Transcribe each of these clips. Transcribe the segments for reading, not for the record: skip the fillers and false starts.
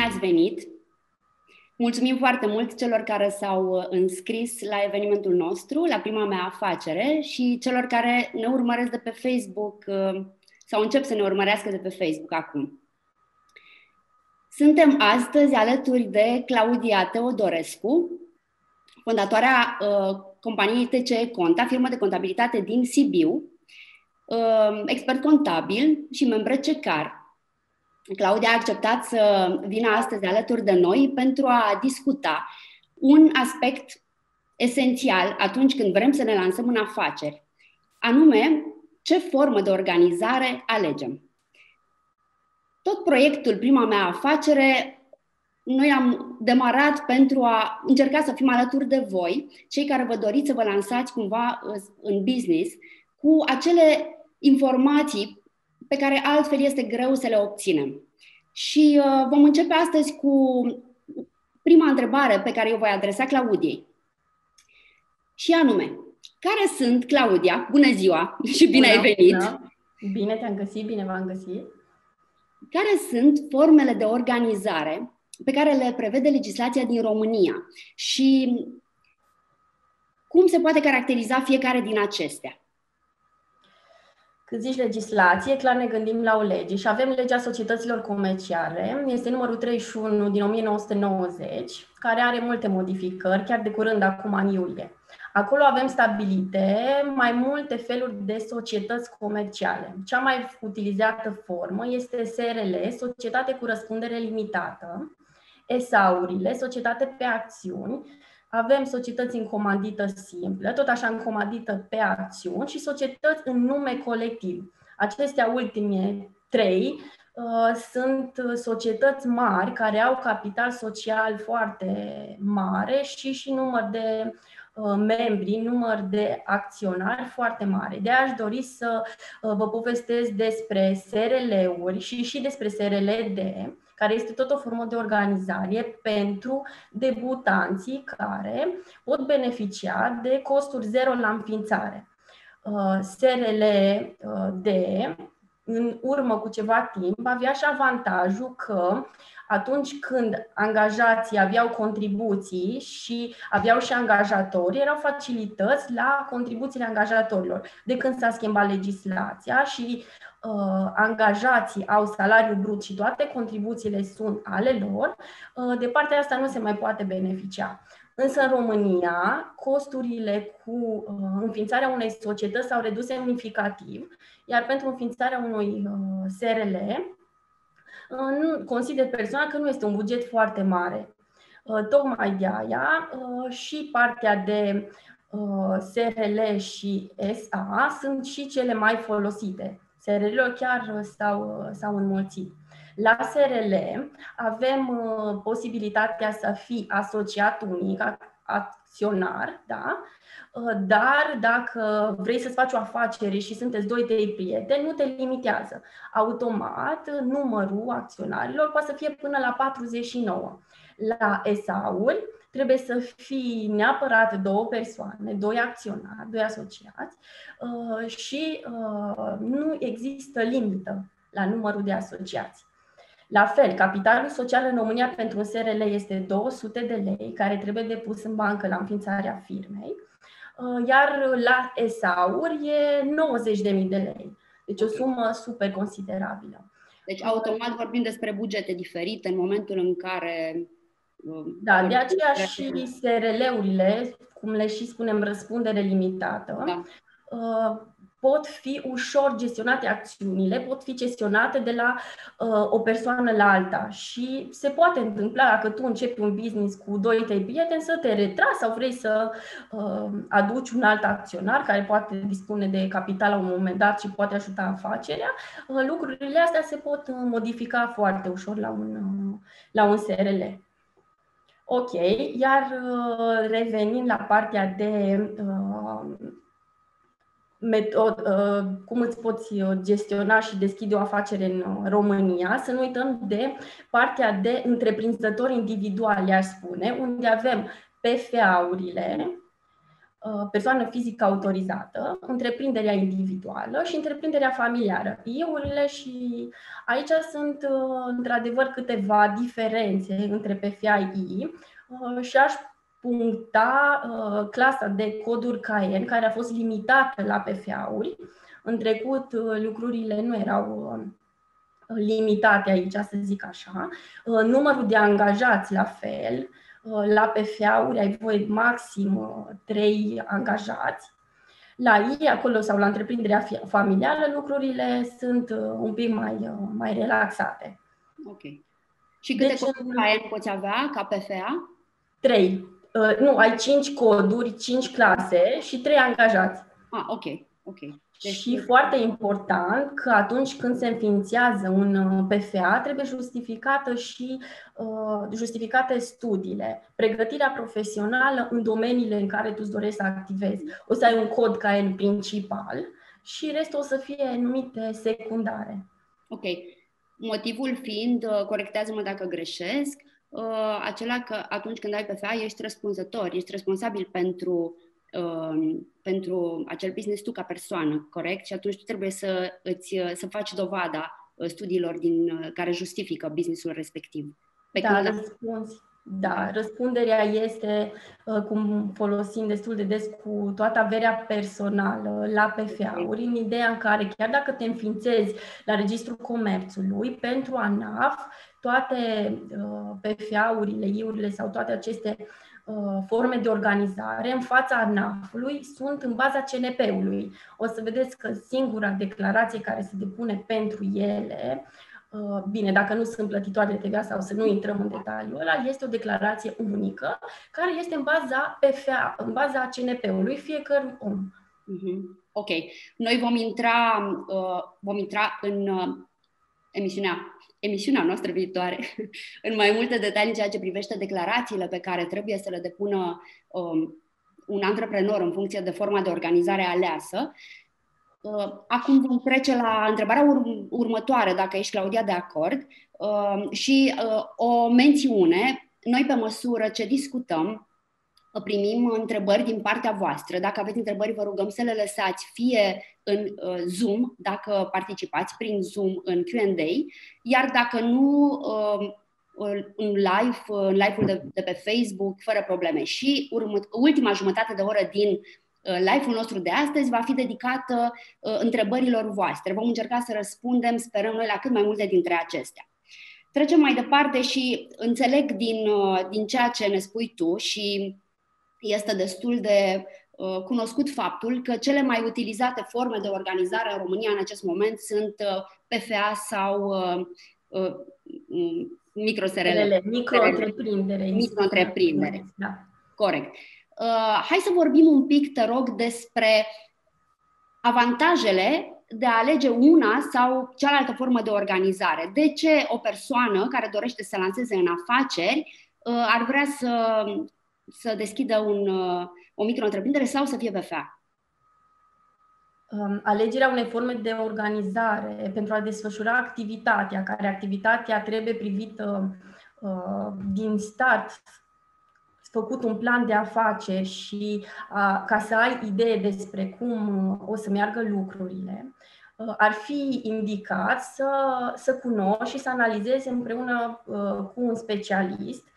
Bine ați venit! Mulțumim foarte mult celor care s-au înscris la evenimentul nostru, la Prima Mea Afacere, și celor care ne urmăresc de pe Facebook sau încep să ne urmărească de pe Facebook acum. Suntem astăzi alături de Claudia Teodorescu, fondatoarea companiei TCE Conta, firmă de contabilitate din Sibiu, expert contabil și membră CECAR. Claudia a acceptat să vină astăzi alături de noi pentru a discuta un aspect esențial atunci când vrem să ne lansăm în afaceri, anume ce formă de organizare alegem. Tot proiectul Prima Mea Afacere noi am demarat pentru a încerca să fim alături de voi, cei care vă doriți să vă lansați cumva în business, cu acele informații pe care altfel este greu să le obținem. Și vom începe astăzi cu prima întrebare pe care o voi adresa Claudiei. Și anume, care sunt, Claudia, bună ziua și bine ai venit! Bună. Bine te-am găsit, bine v-am găsit! Care sunt formele de organizare pe care le prevede legislația din România și cum se poate caracteriza fiecare din acestea? Când zici legislație, clar ne gândim la o lege și avem legea societăților comerciale, este numărul 31 din 1990, care are multe modificări, chiar de curând, acum în iulie. Acolo avem stabilite mai multe feluri de societăți comerciale. Cea mai utilizată formă este SRL, societate cu răspundere limitată, SA-urile, societate pe acțiuni. Avem societăți în comandită simplă, tot așa în comandită pe acțiuni și societăți în nume colectiv. Acestea ultime trei sunt societăți mari care au capital social foarte mare și număr de membri, număr de acționari foarte mare. De aia aș dori să vă povestesc despre SRL-uri și despre SRL-D, care este tot o formă de organizare pentru debutanții care pot beneficia de costuri zero la înființare. SRL-D, în urmă cu ceva timp, avea și avantajul că atunci când angajații aveau contribuții și aveau și angajatori, erau facilități la contribuțiile angajatorilor. De când s-a schimbat legislația și angajații au salariu brut și toate contribuțiile sunt ale lor, de partea asta nu se mai poate beneficia. Însă în România, costurile cu înființarea unei societăți s-au redus semnificativ, iar pentru înființarea unui SRL, consider personal că nu este un buget foarte mare. Tocmai de aia și partea de SRL și SA sunt și cele mai folosite. SRL-urile chiar s-au înmulțit. La SRL avem posibilitatea să fii asociat unic, acționar, da? Dar dacă vrei să-ți faci o afacere și sunteți 2-3 prieteni, nu te limitează. Automat, numărul acționarilor poate să fie până la 49. La SA-uri trebuie să fii neapărat 2 persoane, 2 acționari, 2 asociați și nu există limită la numărul de asociați. La fel, capitalul social în România pentru un SRL este 200 de lei, care trebuie depus în bancă la înființarea firmei, iar la SA-uri e 90.000 de lei. Deci o sumă super considerabilă. Deci automat vorbim despre bugete diferite în momentul în care... Da, de aceea și SRL-urile, cum le și spunem, răspundere limitată, da, pot fi ușor gestionate acțiunile, pot fi gestionate de la o persoană la alta și se poate întâmpla dacă tu începi un business cu 2-3 prieteni să te retragi sau vrei să aduci un alt acționar care poate dispune de capital la un moment dat și poate ajuta afacerea. Lucrurile astea se pot modifica foarte ușor la un SRL. Ok, iar revenind la partea de cum îți poți gestiona și deschide o afacere în România, să nu uităm de partea de întreprinzători individuali, aș spune, unde avem PFA-urile, persoană fizică autorizată, întreprinderea individuală și întreprinderea familiară. IE-urile și aici sunt într-adevăr câteva diferențe între PFA-IE și aș puncta clasa de coduri KN, care a fost limitată la PFA-uri. În trecut lucrurile nu erau limitate aici, să zic așa. Numărul de angajați la fel. La PFA-uri ai voie maxim 3 angajați. La ei, acolo, sau la întreprinderea familială, lucrurile sunt un pic mai relaxate. Ok. Și câte coduri la el poți avea ca PFA? 3. Nu, ai 5 coduri, 5 clase și 3 angajați. Ah, ok, ok. Deci, și foarte important că atunci când se înființează un PFA, trebuie justificată și justificate studiile, pregătirea profesională în domeniile în care tu îți dorești să activezi. O să ai un cod KN principal și restul o să fie numite secundare. Ok. Motivul fiind, corectează-mă dacă greșesc, acela că atunci când ai PFA ești răspunzător, ești responsabil pentru acel business tu ca persoană, corect? Și atunci tu trebuie să faci dovada studiilor care justifică businessul respectiv. Da, răspunderea este, cum folosim destul de des, cu toată averea personală la PFA-uri, în ideea în care chiar dacă te înființezi la Registrul Comerțului, pentru ANAF, toate PFA-urile, IE-urile sau toate aceste forme de organizare în fața ANAF-ului sunt în baza CNP-ului. O să vedeți că singura declarație care se depune pentru ele, bine, dacă nu sunt plătitoare de TVA sau să nu intrăm în detaliul ăla, este o declarație unică care este în baza PFA, în baza CNP-ului fiecărui om. Ok. Noi vom intra în emisiunea noastră viitoare în mai multe detalii în ceea ce privește declarațiile pe care trebuie să le depună un antreprenor în funcție de forma de organizare aleasă. Acum vom trece la întrebarea următoare, dacă ești, Claudia, de acord, și o mențiune. Noi, pe măsură ce discutăm, primim întrebări din partea voastră. Dacă aveți întrebări, vă rugăm să le lăsați fie în Zoom, dacă participați prin Zoom în Q&A, iar dacă nu, în live-ul de pe Facebook, fără probleme. Și ultima jumătate de oră din live-ul nostru de astăzi va fi dedicată întrebărilor voastre. Vom încerca să răspundem, sperăm noi, la cât mai multe dintre acestea. Trecem mai departe și înțeleg din ceea ce ne spui tu și este destul de cunoscut faptul că cele mai utilizate forme de organizare în România în acest moment sunt PFA sau micro-SRL. Micro-întreprindere. Da. Corect. Hai să vorbim un pic, te rog, despre avantajele de a alege una sau cealaltă formă de organizare. De ce o persoană care dorește să se lanseze în afaceri ar vrea să deschidă o micro-întreprindere sau să fie PFA? Alegerea unei forme de organizare pentru a desfășura activitatea, care activitatea trebuie privită din start, făcut un plan de afaceri și ca să ai idee despre cum o să meargă lucrurile, ar fi indicat să cunoști și să analizezi împreună cu un specialist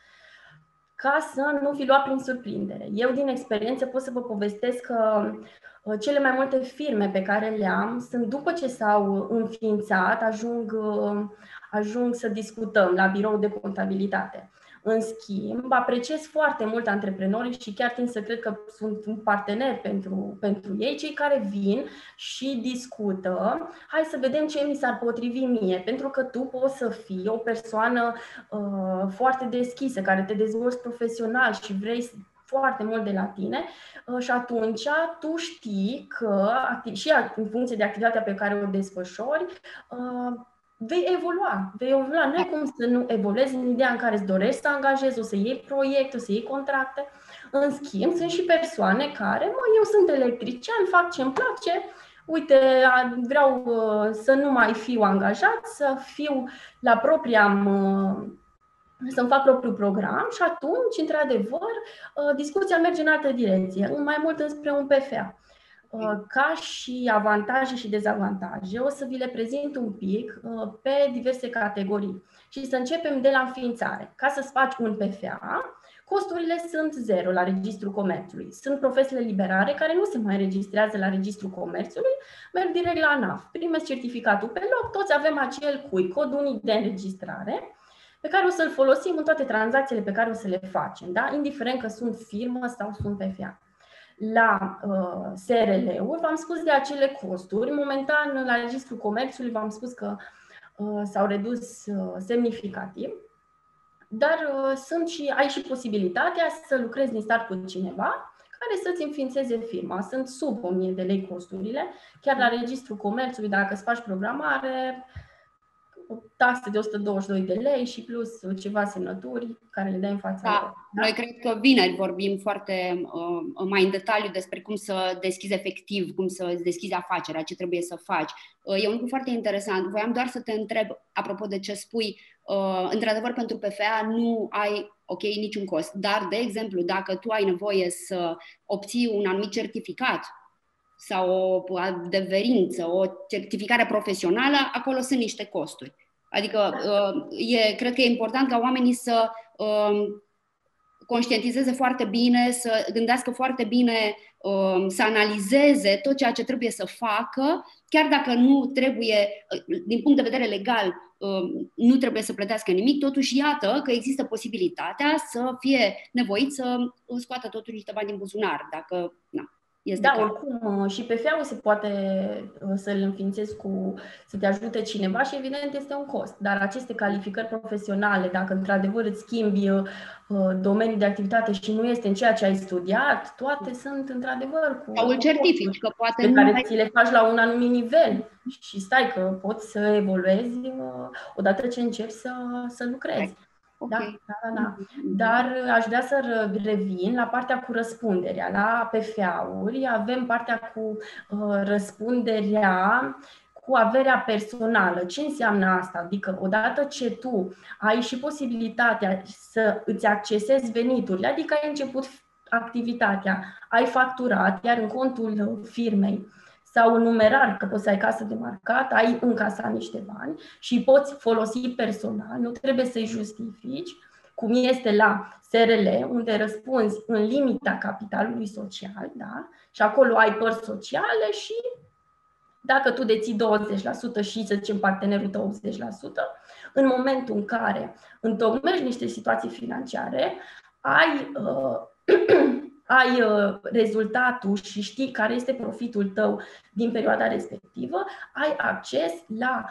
ca să nu fi luat prin surprindere. Eu, din experiență, pot să vă povestesc că cele mai multe firme pe care le am sunt, după ce s-au înființat, ajung să discutăm la birou de contabilitate. În schimb, apreciez foarte mult antreprenorii și chiar tind să cred că sunt un partener pentru ei, cei care vin și discută. Hai să vedem ce mi s-ar potrivi mie, pentru că tu poți să fii o persoană foarte deschisă, care te dezvolți profesional și vrei foarte mult de la tine și atunci tu știi că, și în funcție de activitatea pe care o desfășori, vei evolua. Nu ai cum să nu evoluezi în ideea în care îți dorești să angajezi, o să iei proiecte, o să iei contracte. În schimb, sunt și persoane care, eu sunt electrician, fac ce-mi place, uite, vreau să nu mai fiu angajat, să fiu la propria să-mi fac propriul program și atunci, într-adevăr, discuția merge în altă direcție, mai mult înspre un PFA. Ca și avantaje și dezavantaje, o să vi le prezint un pic pe diverse categorii și să începem de la înființare. Ca să-ți faci un PFA, costurile sunt zero la Registrul Comerțului. Sunt profesiile liberare care nu se mai registrează la Registrul Comerțului, merg direct la ANAF, primesc certificatul pe loc, toți avem acel CUI, cod unic de înregistrare, pe care o să-l folosim în toate tranzacțiile pe care o să le facem, da? Indiferent că sunt firmă sau sunt PFA. La SRL-uri v-am spus de acele costuri. Momentan, la Registrul Comerțului v-am spus că s-au redus semnificativ, dar ai și posibilitatea să lucrezi din start cu cineva care să-ți înființeze firma. Sunt sub 1000 de lei costurile. Chiar la Registrul Comerțului, dacă îți faci programare, o taxă de 122 de lei și plus ceva semnături care le dai în fața lor. Da. Noi cred că vineri vorbim foarte mai în detaliu despre cum să deschizi efectiv, cum să deschizi afacerea, ce trebuie să faci. E un lucru foarte interesant. Voiam doar să te întreb, apropo de ce spui, într-adevăr pentru PFA nu ai niciun cost, dar, de exemplu, dacă tu ai nevoie să obții un anumit certificat sau o adeverință, o certificare profesională, acolo sunt niște costuri. Adică, cred că e important ca oamenii să conștientizeze foarte bine, să gândească foarte bine, să analizeze tot ceea ce trebuie să facă, chiar dacă nu trebuie, din punct de vedere legal, nu trebuie să plătească nimic, totuși iată că există posibilitatea să fie nevoit să scoată totuși niște bani din buzunar, dacă... Na. Da, oricum, și PFA-ul se poate să-l înființezi să te ajute cineva și evident este un cost. Dar aceste calificări profesionale, dacă într-adevăr îți schimbi domeniul de activitate și nu este în ceea ce ai studiat, toate sunt într-adevăr cu... Sau îl certifici, că poate nu... Pe care ți le faci la un anumit nivel și stai că poți să evoluezi odată ce începi să lucrezi. Okay. Da. Dar aș vrea să revin la partea cu răspunderea. La PFA-uri avem partea cu răspunderea cu averea personală. Ce înseamnă asta? Adică odată ce tu ai și posibilitatea să îți accesezi veniturile, adică ai început activitatea, ai facturat, iar în contul firmei sau în numerar, că poți să ai casă de marcat, ai încasat niște bani și poți folosi personal, nu trebuie să-i justifici, cum este la SRL, unde răspunzi în limita capitalului social, da? Și acolo ai părți sociale și dacă tu deții 20% și, să zicem, partenerul tău 80%, în momentul în care întocmești niște situații financiare, ai rezultatul și știi care este profitul tău din perioada respectivă, ai acces la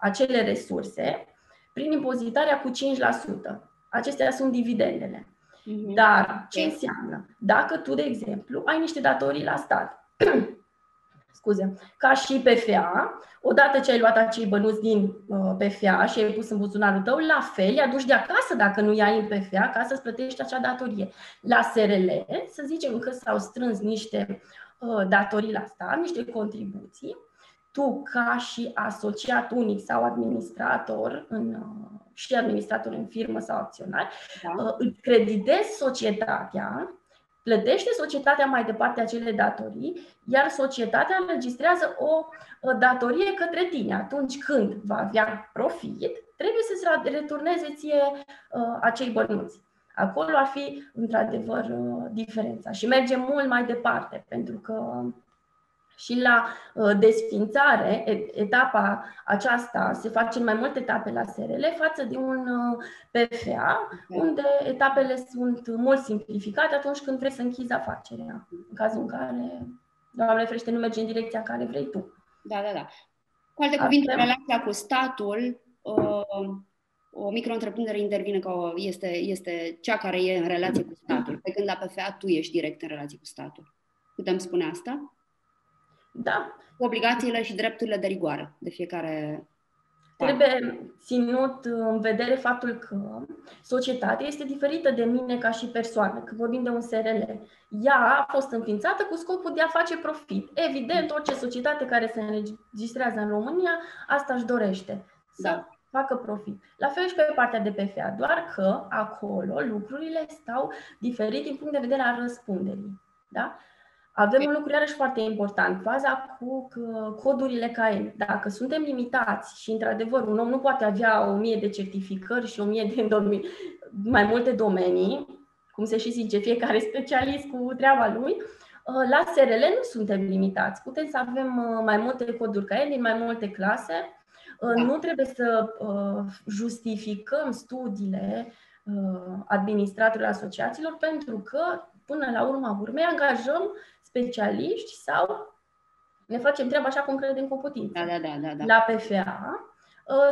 acele resurse prin impozitarea cu 5%. Acestea sunt dividendele. Dar ce înseamnă? Dacă tu, de exemplu, ai niște datorii la stat, ca și PFA, odată ce ai luat acei bănuți din PFA și ai pus în buzunarul tău, la fel, îi aduci de acasă dacă nu i-ai în PFA ca să-ți plătești acea datorie. La SRL, să zicem că s-au strâns niște datorii la stat, niște contribuții, tu ca și asociat unic sau administrator și administrator în firmă sau acționar, îți creditezi societatea, plătește societatea mai departe acele datorii, iar societatea înregistrează o datorie către tine. Atunci când va avea profit, trebuie să-ți returneze ție acei bănuți. Acolo ar fi, într-adevăr, diferența. Și merge mult mai departe, pentru că și la desființare, etapa aceasta se face în mai multe etape la SRL față de un PFA, unde etapele sunt mult simplificate atunci când vrei să închizi afacerea, în cazul în care, Doamne ferește, nu mergi în direcția care vrei tu. Da. Cu alte cuvinte, relația cu statul, o micro-întreprindere intervine este cea care e în relație cu statul, pe când la PFA tu ești direct în relație cu statul. Putem spune asta? Da. Obligațiile și drepturile de rigoare de fiecare. Trebuie ținut în vedere faptul că societatea este diferită de mine ca și persoană, că vorbim de un SRL. Ea a fost înființată cu scopul de a face profit. Evident, orice societate care se înregistrează în România, asta își dorește. Să facă profit. La fel și pe partea de PFA, doar că acolo lucrurile stau diferit din punct de vedere al răspunderii. Da? Avem un lucru iarăși foarte important, faza cu codurile KN. Dacă suntem limitați și, într-adevăr, un om nu poate avea 1000 de certificări și 1000 de mai multe domenii, cum se și zice, fiecare specialist cu treaba lui, la SRL nu suntem limitați. Putem să avem mai multe coduri KN din mai multe clase. Nu trebuie să justificăm studiile administratorilor asociațiilor, pentru că, până la urma urmei, angajăm specialiști sau ne facem treaba așa cum credem cu putință. Da. La PFA,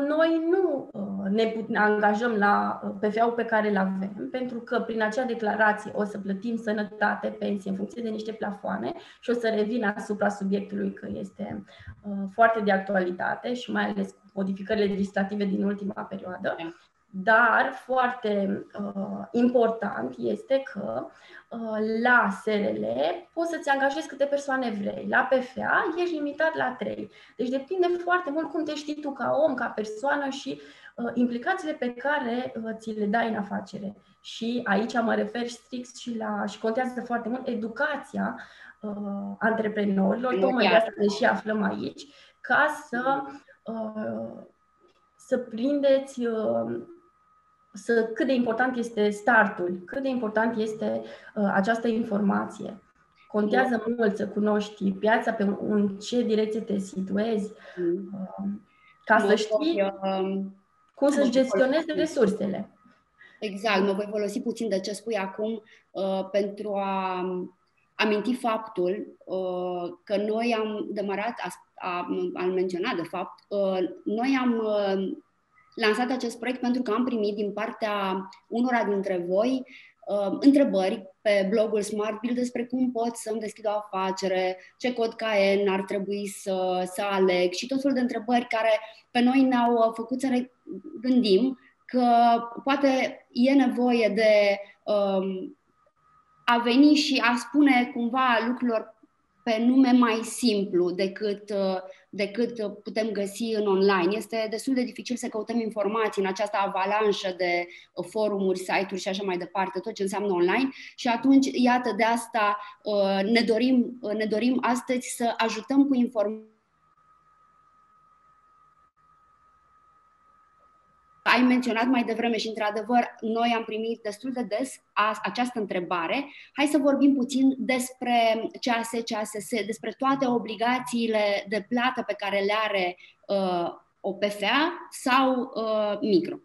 noi nu ne angajăm la PFA-ul pe care îl avem, pentru că prin acea declarație o să plătim sănătate, pensie, în funcție de niște plafoane, și o să revin asupra subiectului, că este foarte de actualitate și mai ales cu modificările legislative din ultima perioadă. Dar foarte important este că la SRL poți să-ți angajezi câte persoane vrei. La PFA ești limitat la 3. Deci depinde foarte mult cum te știi tu ca om, ca persoană și implicațiile pe care ți le dai în afacere. Și aici mă refer strict și contează foarte mult educația antreprenorilor. Tocmai de asta ne și aflăm aici, ca să prindeți cât de important este startul, cât de important este această informație. Contează mult să cunoști piața, pe în ce direcție te situezi, ca să știi cum să-și gestionezi resursele. Exact, mă voi folosi puțin de ce spui acum pentru a aminti faptul că noi am demarat, am menționat de fapt, noi am lansat acest proiect pentru că am primit din partea unora dintre voi întrebări pe blogul Smart Build despre cum pot să-mi deschid o afacere, ce cod KN ar trebui să aleg și tot felul de întrebări care pe noi ne-au făcut să ne gândim că poate e nevoie de a veni și a spune cumva lucrurilor pe nume mai simplu decât putem găsi în online. Este destul de dificil să căutăm informații în această avalanșă de forumuri, site-uri și așa mai departe, tot ce înseamnă online. Și atunci, iată, de asta ne dorim astăzi să ajutăm cu informații. Ai menționat mai devreme și, într-adevăr, noi am primit destul de des această întrebare. Hai să vorbim puțin despre CAS, despre toate obligațiile de plată pe care le are o PFA sau micro.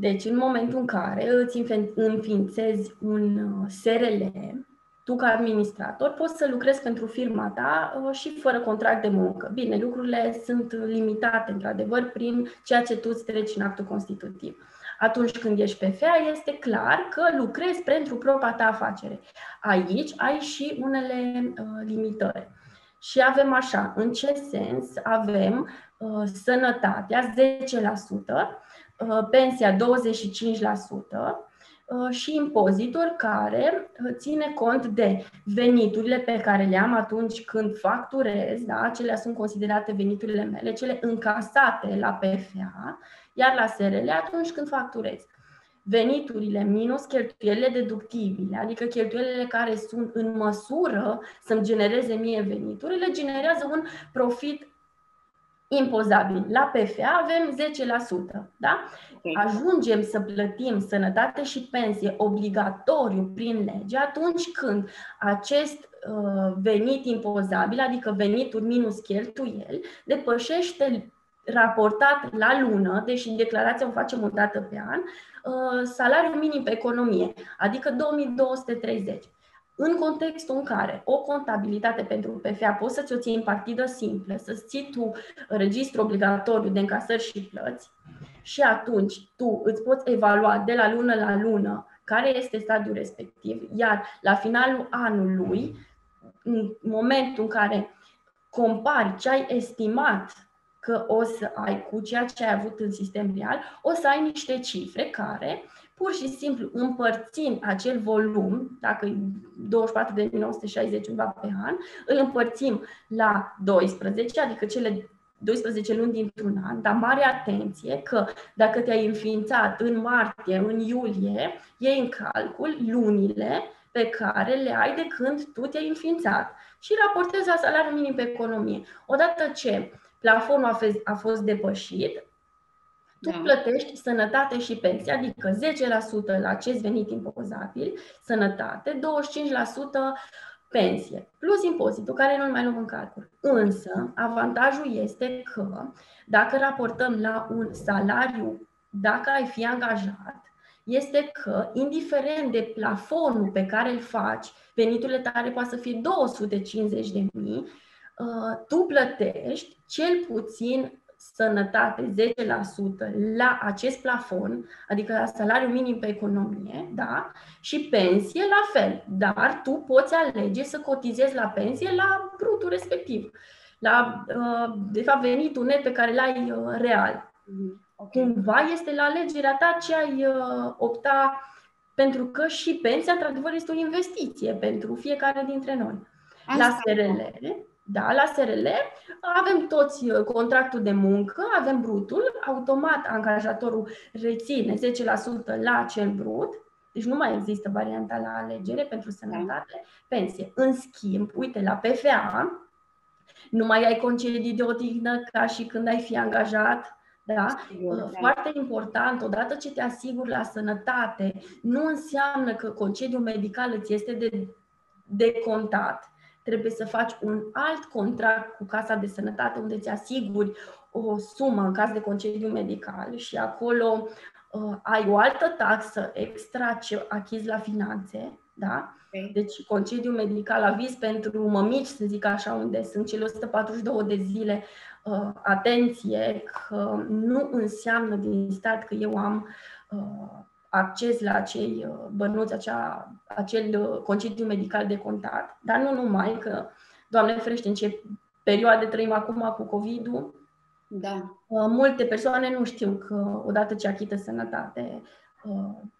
Deci, în momentul în care îți înființezi un SRL, tu ca administrator poți să lucrezi pentru firma ta și fără contract de muncă. Bine, lucrurile sunt limitate, într-adevăr, prin ceea ce tu îți treci în actul constitutiv. Atunci când ești PFA, este clar că lucrezi pentru propria ta afacere. Aici ai și unele limitări. Și avem așa, în ce sens avem sănătatea 10%, pensia 25%, și impozitor care ține cont de veniturile pe care le am atunci când facturez, da? Acelea sunt considerate veniturile mele, cele încasate la PFA, iar la SRL atunci când facturez. Veniturile minus cheltuielile deductibile, adică cheltuielile care sunt în măsură să-mi genereze mie veniturile, generează un profit impozabil. La PFA avem 10%. Da? Ajungem să plătim sănătate și pensie obligatoriu prin lege atunci când acest venit impozabil, adică venitul minus cheltuieli, depășește raportat la lună, deși declarația o facem o dată pe an, salariul minim pe economie, adică 2230. În contextul în care o contabilitate pentru PFA poți să-ți o ții în partidă simplă, să-ți ții tu registru obligatoriu de încasări și plăți și atunci tu îți poți evalua de la lună la lună care este stadiul respectiv, iar la finalul anului, în momentul în care compari ce ai estimat că o să ai cu ceea ce ai avut în sistem real, o să ai niște cifre care, pur și simplu, împărțind acel volum, dacă e 24.960 undeva pe an, îl împărțim la 12, adică cele 12 luni dintr-un an, dar mare atenție că dacă te-ai înființat în martie, în iulie, iei în calcul lunile pe care le ai de când tu te-ai înființat și raportezi la salariul minim pe economie. Odată ce plafonul a fost depășit, tu plătești sănătate și pensie, adică 10% la acest venit impozabil, sănătate, 25% pensie, plus impozitul, care nu-l mai luăm în calcul. Însă, avantajul este că dacă raportăm la un salariu, dacă ai fi angajat, este că, indiferent de plafonul pe care îl faci, veniturile tale poate să fie 250.000, tu plătești cel puțin sănătate 10% la acest plafon, adică la salariul minim pe economie, da? Și pensie la fel, dar tu poți alege să cotizezi la pensie la brutul respectiv, la, de fapt, venitul net pe care l-ai real. Cumva este la alegerea ta ce ai opta, pentru că și pensia, într-adevăr, este o investiție pentru fiecare dintre noi. Asta la SRL... Da, la SRL avem toți contractul de muncă, avem brutul, automat angajatorul reține 10% la cel brut, deci nu mai există varianta la alegere pentru sănătate, pensie. În schimb, uite, la PFA nu mai ai concedii de odihnă ca și când ai fi angajat. Da? Foarte important, odată ce te asiguri la sănătate, nu înseamnă că concediul medical îți este decontat. Trebuie să faci un alt contract cu Casa de Sănătate unde îți asiguri o sumă în caz de concediu medical și acolo ai o altă taxă extra ce achizi la finanțe. Da? Okay. Deci concediu medical aviz pentru mămici, să zic așa, unde sunt cele 142 de zile. Atenție că nu înseamnă din stat că eu am acces la acei bănuți, acel concediu medical decontat, dar nu numai, că, Doamne ferește, în ce perioade trăim acum cu COVID-ul, da. Multe persoane nu știu că odată ce achită sănătate,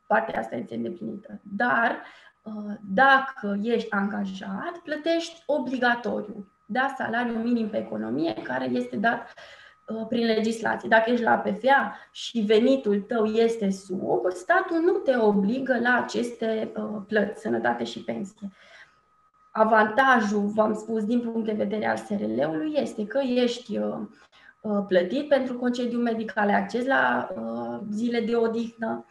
partea asta este îndeplinită. Dar dacă ești angajat, plătești obligatoriu, da, salariul minim pe economie, care este dat prin legislație. Dacă ești la PFA și venitul tău este sub, statul nu te obligă la aceste plăți, sănătate și pensie. Avantajul, v-am spus, din punct de vedere al SRL-ului este că ești plătit pentru concediu medical, ai acces la zile de odihnă,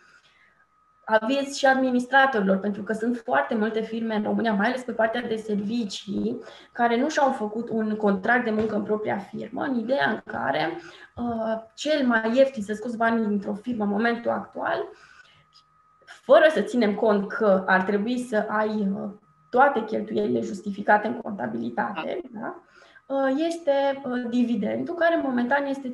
aviz și administratorilor, pentru că sunt foarte multe firme în România, mai ales pe partea de servicii, care nu și-au făcut un contract de muncă în propria firmă, în ideea în care cel mai ieftin să scoți banii dintr-o firmă în momentul actual, fără să ținem cont că ar trebui să ai toate cheltuielile justificate în contabilitate, da? Este dividendul, care momentan este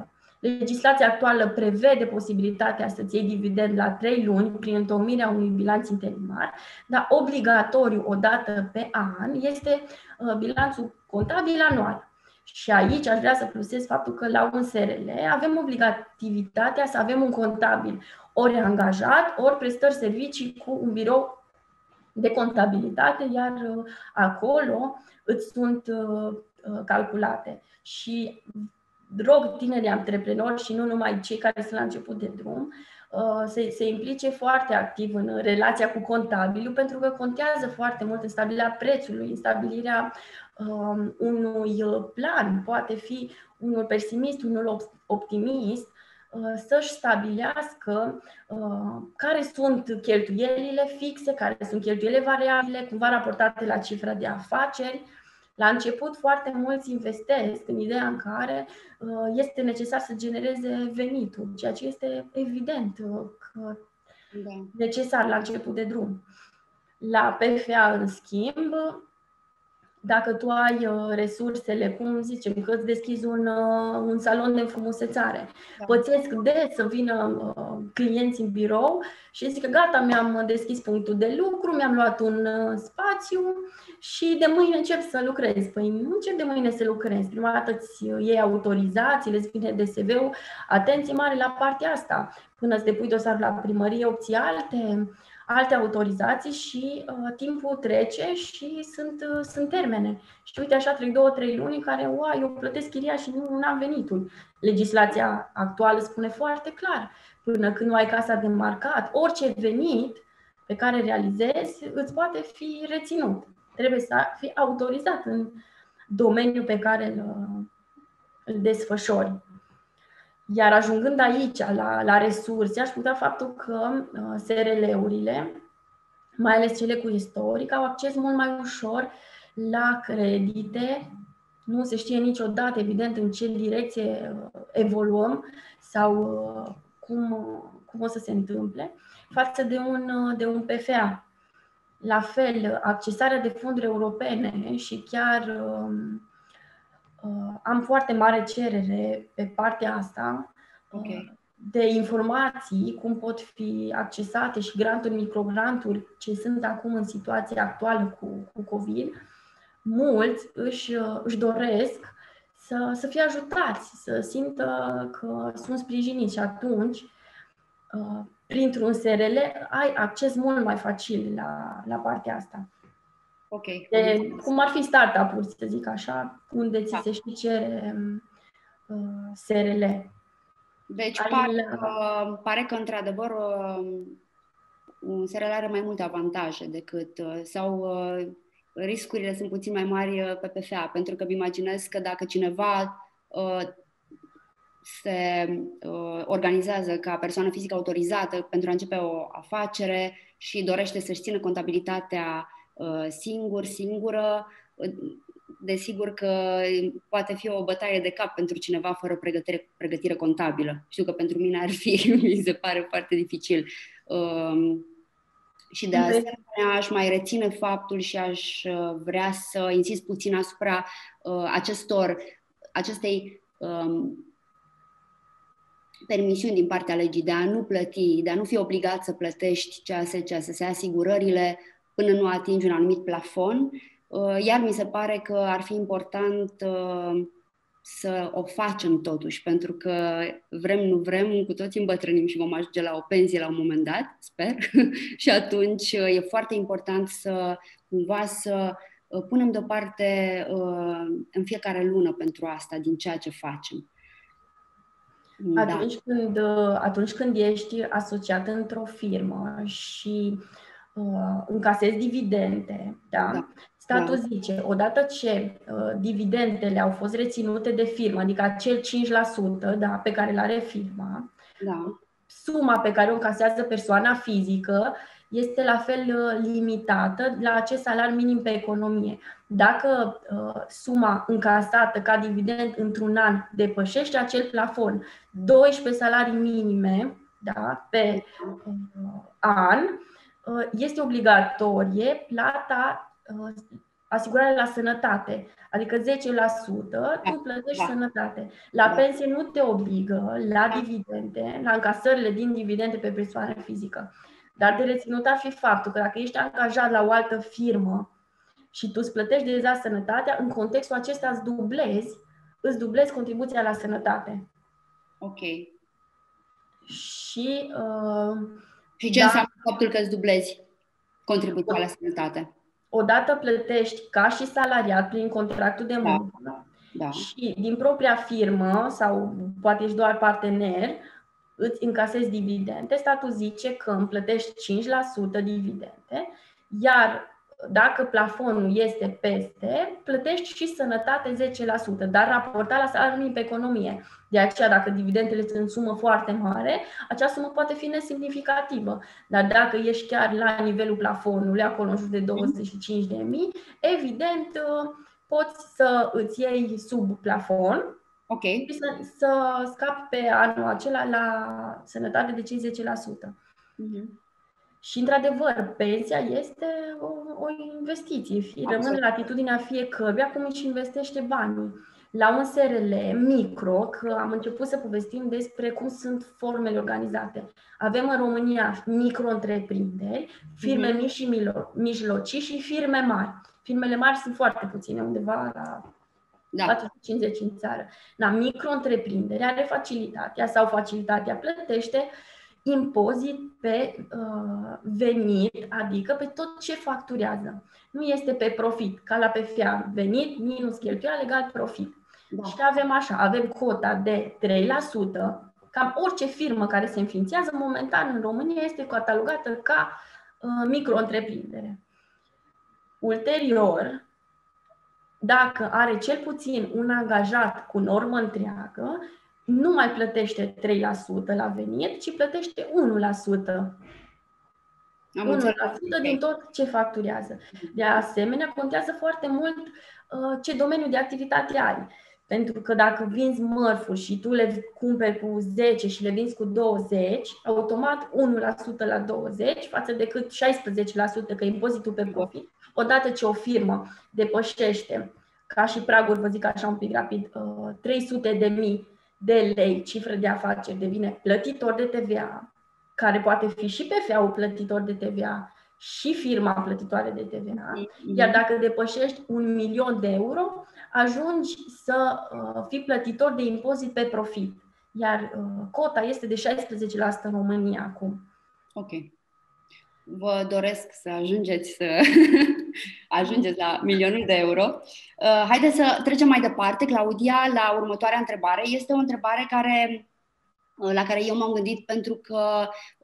5%. Legislația actuală prevede posibilitatea să-ți iei dividend la 3 luni prin întocmirea unui bilanț interimar, dar obligatoriu o dată pe an este bilanțul contabil anual. Și aici aș vrea să plusez faptul că la un SRL avem obligativitatea să avem un contabil ori angajat, ori prestări servicii cu un birou de contabilitate, iar acolo îți sunt calculate. Și rog tinerii antreprenori și nu numai cei care sunt la început de drum se implice foarte activ în relația cu contabilul, pentru că contează foarte mult în stabilirea prețului, în stabilirea unui plan, poate fi unul pesimist, unul optimist, să-și stabilească care sunt cheltuielile fixe, care sunt cheltuielile variabile, cumva raportate la cifra de afaceri. La început, foarte mulți investesc în ideea în care este necesar să genereze venitul, ceea ce este evident că necesar la început de drum. La PFA, în schimb, dacă tu ai resursele, cum zicem, că îți deschizi un salon de înfrumusețare, pățesc des să vină clienți în birou și zic că gata, mi-am deschis punctul de lucru, mi-am luat un spațiu și de mâine încep să lucrez. Păi nu încep de mâine să lucrez. Prima dată îți iei autorizațiile, îți vine DSV-ul. Atenție mare la partea asta. Până îți depui dosarul la primărie, obții alte alte autorizații și timpul trece și sunt termene. Și uite așa trec 2-3 luni în care eu plătesc chiria și nu am venitul. Legislația actuală spune foarte clar, până când nu ai casa de marcat, orice venit pe care realizezi îți poate fi reținut. Trebuie să fii autorizat în domeniul pe care îl desfășori. Iar ajungând aici, la resurse, aș putea faptul că SRL-urile, mai ales cele cu istoric, au acces mult mai ușor la credite. Nu se știe niciodată, evident, în ce direcție evoluăm sau cum o să se întâmple, față de un PFA. La fel, accesarea de fonduri europene și chiar am foarte mare cerere pe partea asta de informații, cum pot fi accesate și granturi, microgranturi, ce sunt acum în situația actuală cu COVID. Mulți își doresc să fie ajutați, să simtă că sunt sprijiniți și atunci, printr-un SRL, ai acces mult mai facil la partea asta. Okay. Cum ar fi startup-uri, să zic așa, unde ți se și cere SRL. Deci pare că, într-adevăr, un SRL are mai multe avantaje decât... riscurile sunt puțin mai mari pe PFA, pentru că îmi imaginez că dacă cineva se organizează ca persoană fizică autorizată pentru a începe o afacere și dorește să-și țină contabilitatea singură, desigur că poate fi o bătaie de cap pentru cineva fără pregătire contabilă. Știu că pentru mine mi se pare foarte dificil. Și de asemenea aș mai reține faptul și aș vrea să insist puțin asupra acestei permisiuni din partea legii de a nu plăti, de a nu fi obligat să plătești CSS, asigurările până nu atingi un anumit plafon, iar mi se pare că ar fi important să o facem totuși, pentru că vrem, nu vrem, cu toți îmbătrânim și vom ajunge la o pensie la un moment dat, sper, și atunci e foarte important să cumva să punem deoparte în fiecare lună pentru asta, din ceea ce facem. Atunci când ești asociat într-o firmă și încasezi dividende, Statul zice, odată ce dividendele au fost reținute de firmă, adică acel 5% pe care îl are firma, suma pe care o încasează persoana fizică este la fel limitată la acest salariu minim pe economie. Dacă suma încasată ca dividend într-un an depășește acel plafon, 12 salarii minime pe an, este obligatorie plata asigurare la sănătate, adică 10% tu plătești sănătate. La pensie nu te obligă, la dividende, la încasările din dividende pe persoană fizică. Dar de reținut ar fi faptul că dacă ești angajat la o altă firmă și tu îți plătești deja sănătatea, în contextul acesta îți dublezi contribuția la sănătate. Ok. Și ce înseamnă faptul că îți dublezi contribuția la sănătate? Odată plătești ca și salariat prin contractul de muncă și din propria firmă sau poate ești doar partener, îți încasezi dividende. Statul zice că îmi plătești 5% dividende, iar dacă plafonul este peste, plătești și sănătate 10%, dar raportat la salariul minim pe economie. De aceea, dacă dividendele sunt în sumă foarte mare, acea sumă poate fi nesemnificativă. Dar dacă ești chiar la nivelul plafonului, acolo în jur de 25.000, evident poți să îți iei sub plafon și să scapi pe anul acela la sănătate de cei 10%. Și, într-adevăr, pensia este o investiție. Rămâne la atitudinea fiecăruia cum își investește banii. La un SRL micro, că am început să povestim despre cum sunt formele organizate. Avem în România micro-întreprinderi, firme mici și mijlocii și firme mari. Firmele mari sunt foarte puține, undeva la 450 în țară. La micro-întreprindere are facilitatea sau facilitatea plătește impozit pe venit, adică pe tot ce facturează. Nu este pe profit, ca la PFA, venit minus cheltuială egal profit. Da. Și avem așa, avem cota de 3%, cam orice firmă care se înființează momentan în România este catalogată ca micro-întreprindere. Ulterior, dacă are cel puțin un angajat cu normă întreagă, nu mai plătește 3% la venit, ci plătește 1%. 1% din tot ce facturează. De asemenea, contează foarte mult ce domeniu de activitate ai. Pentru că dacă vinzi mărfuri și tu le cumperi cu 10 și le vinzi cu 20, automat 1% la 20, față de cât 16% că impozitul pe profit, odată ce o firmă depășește, ca și praguri, vă zic așa un pic rapid, 300.000 de lei, cifră de afaceri, devine plătitor de TVA, care poate fi și PFA-ul plătitor de TVA și firma plătitoare de TVA, iar dacă depășești 1.000.000 de euro, ajungi să fii plătitor de impozit pe profit, iar cota este de 16% în România acum. Ok. Vă doresc să ajungeți la milionul de euro. Haideți să trecem mai departe, Claudia, la următoarea întrebare. Este o întrebare la care eu m-am gândit pentru că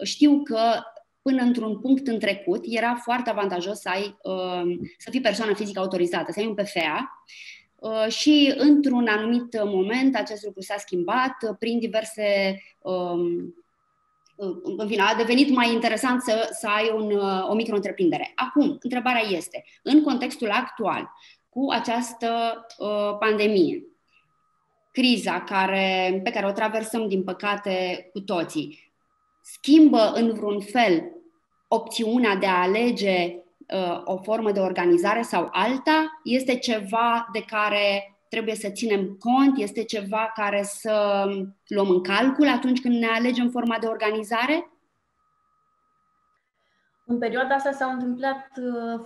știu că până într-un punct în trecut era foarte avantajos să fii persoană fizică autorizată, să ai un PFA. Și într-un anumit moment acest lucru s-a schimbat prin diverse... În fine, a devenit mai interesant să ai o micro-întreprindere. Acum, întrebarea este, în contextul actual, cu această pandemie, criza pe care o traversăm, din păcate, cu toții, schimbă în vreun fel opțiunea de a alege o formă de organizare sau alta? Este ceva de care trebuie să ținem cont? Este ceva care să luăm în calcul atunci când ne alegem forma de organizare? În perioada asta s-au întâmplat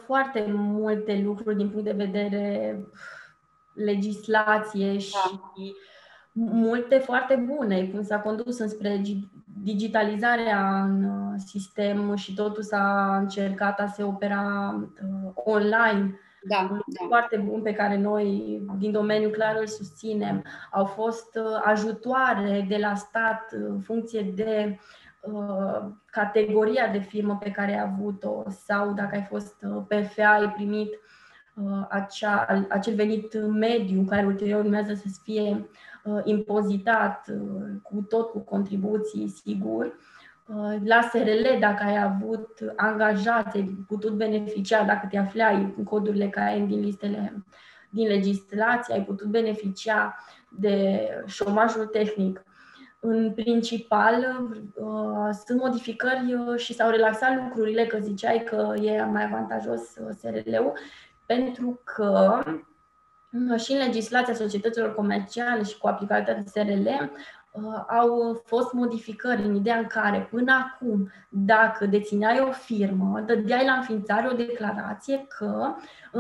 foarte multe lucruri din punct de vedere legislație și multe foarte bune, cum s-a condus înspre digitalizarea în sistem și totul s-a încercat a se opera online. Da. Foarte bun pe care noi din domeniu clar îl susținem. Au fost ajutoare de la stat în funcție de categoria de firmă pe care ai avut-o sau dacă ai fost PFA, ai primit acel venit mediu care ulterior urmează să fie impozitat cu tot cu contribuții, sigur. La SRL, dacă ai avut angajați, ai putut beneficia, dacă te aflai în codurile KN din legislație, ai putut beneficia de șomajul tehnic. În principal, sunt modificări și s-au relaxat lucrurile, că ziceai că e mai avantajos SRL-ul, pentru că și în legislația societăților comerciale și cu aplicarea de SRL, au fost modificări în ideea în care până acum, dacă dețineai o firmă, dădeai la înființare o declarație că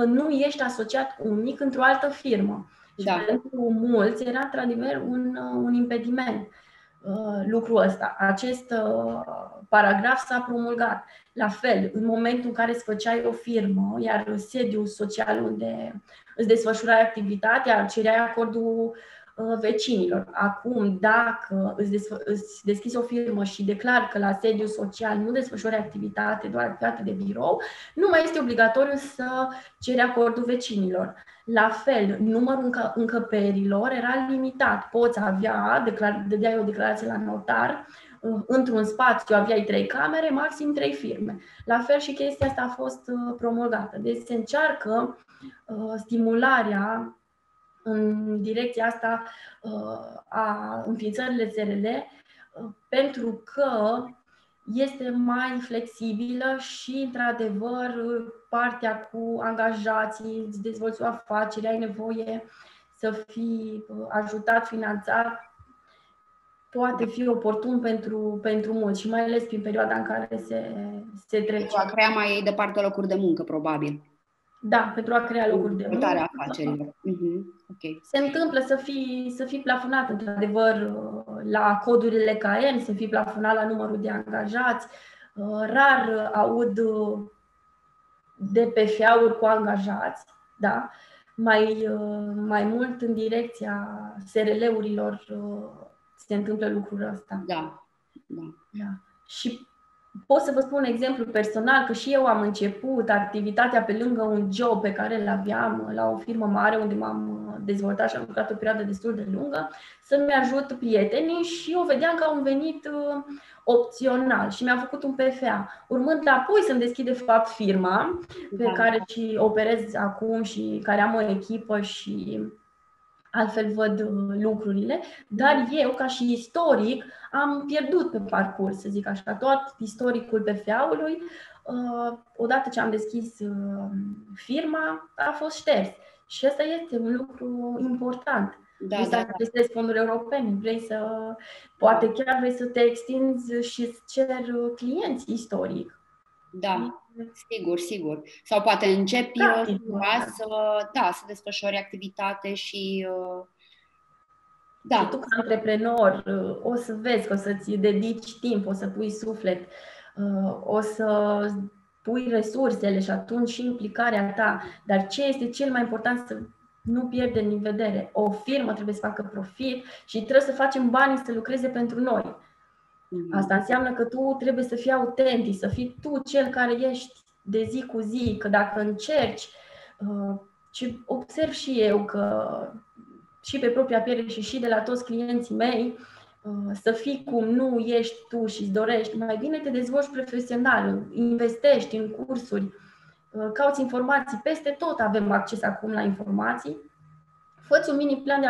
nu ești asociat unic într-o altă firmă. Da. Și pentru mulți era într-adevăr un impediment lucrul ăsta. Acest paragraf s-a promulgat. La fel, în momentul în care îți făceai o firmă, iar sediul social unde îți desfășurai activitatea, cereai acordul vecinilor. Acum, dacă îți deschizi o firmă și declar că la sediu social nu desfășori activitate, doar activitate de birou, nu mai este obligatoriu să ceri acordul vecinilor. La fel, numărul încăperilor era limitat. Poți avea, dădeai o declarație la notar, într-un spațiu aveai 3 camere, maxim 3 firme. La fel și chestia asta a fost promulgată. Deci se încearcă stimularea în direcția asta a înființării SRL, pentru că este mai flexibilă și, într-adevăr, partea cu angajații, îți dezvolți o afacere, ai nevoie să fii ajutat, finanțat, poate fi oportun pentru mulți și mai ales prin perioada în care se trece. Va crea mai departe locuri de muncă, probabil. Da, pentru a crea locuri de muncă. Okay. Se întâmplă să fii plafonat, într-adevăr, la codurile KN, să fii plafonat la numărul de angajați. Rar aud de PFA-uri cu angajați, da? Mai mult în direcția SRL-urilor se întâmplă lucrul ăsta. Da. Și pot să vă spun un exemplu personal, că și eu am început activitatea pe lângă un job pe care îl aveam la o firmă mare unde m-am dezvoltat și am lucrat o perioadă destul de lungă, să-mi ajut prietenii și o vedeam că au venit opțional și mi-a făcut un PFA. Urmând apoi să-mi deschid de fapt firma pe care și operez acum și care am o echipă și altfel văd lucrurile, dar eu, ca și istoric, am pierdut pe parcurs, să zic așa, tot istoricul PFA-ului. Odată ce am deschis firma, a fost șters. Și asta este un lucru important. Vrei să accesezi fonduri europene, poate chiar vrei să te extinzi și îți ceri clienți istoric. Da, sigur. Sau poate începi să desfășori activitate și... Și tu, ca antreprenor, o să vezi că o să-ți dedici timp, o să pui suflet, o să pui resursele și atunci și implicarea ta. Dar ce este cel mai important să nu pierdem din vedere? O firmă trebuie să facă profit și trebuie să facem banii să lucreze pentru noi. Asta înseamnă că tu trebuie să fii autentic, să fii tu cel care ești de zi cu zi, că dacă încerci, și observ și eu că și pe propria piele și de la toți clienții mei, să fii cum nu ești tu și îți dorești, mai bine te dezvolți profesional, investești în cursuri, cauți informații, peste tot avem acces acum la informații, fă-ți un mini plan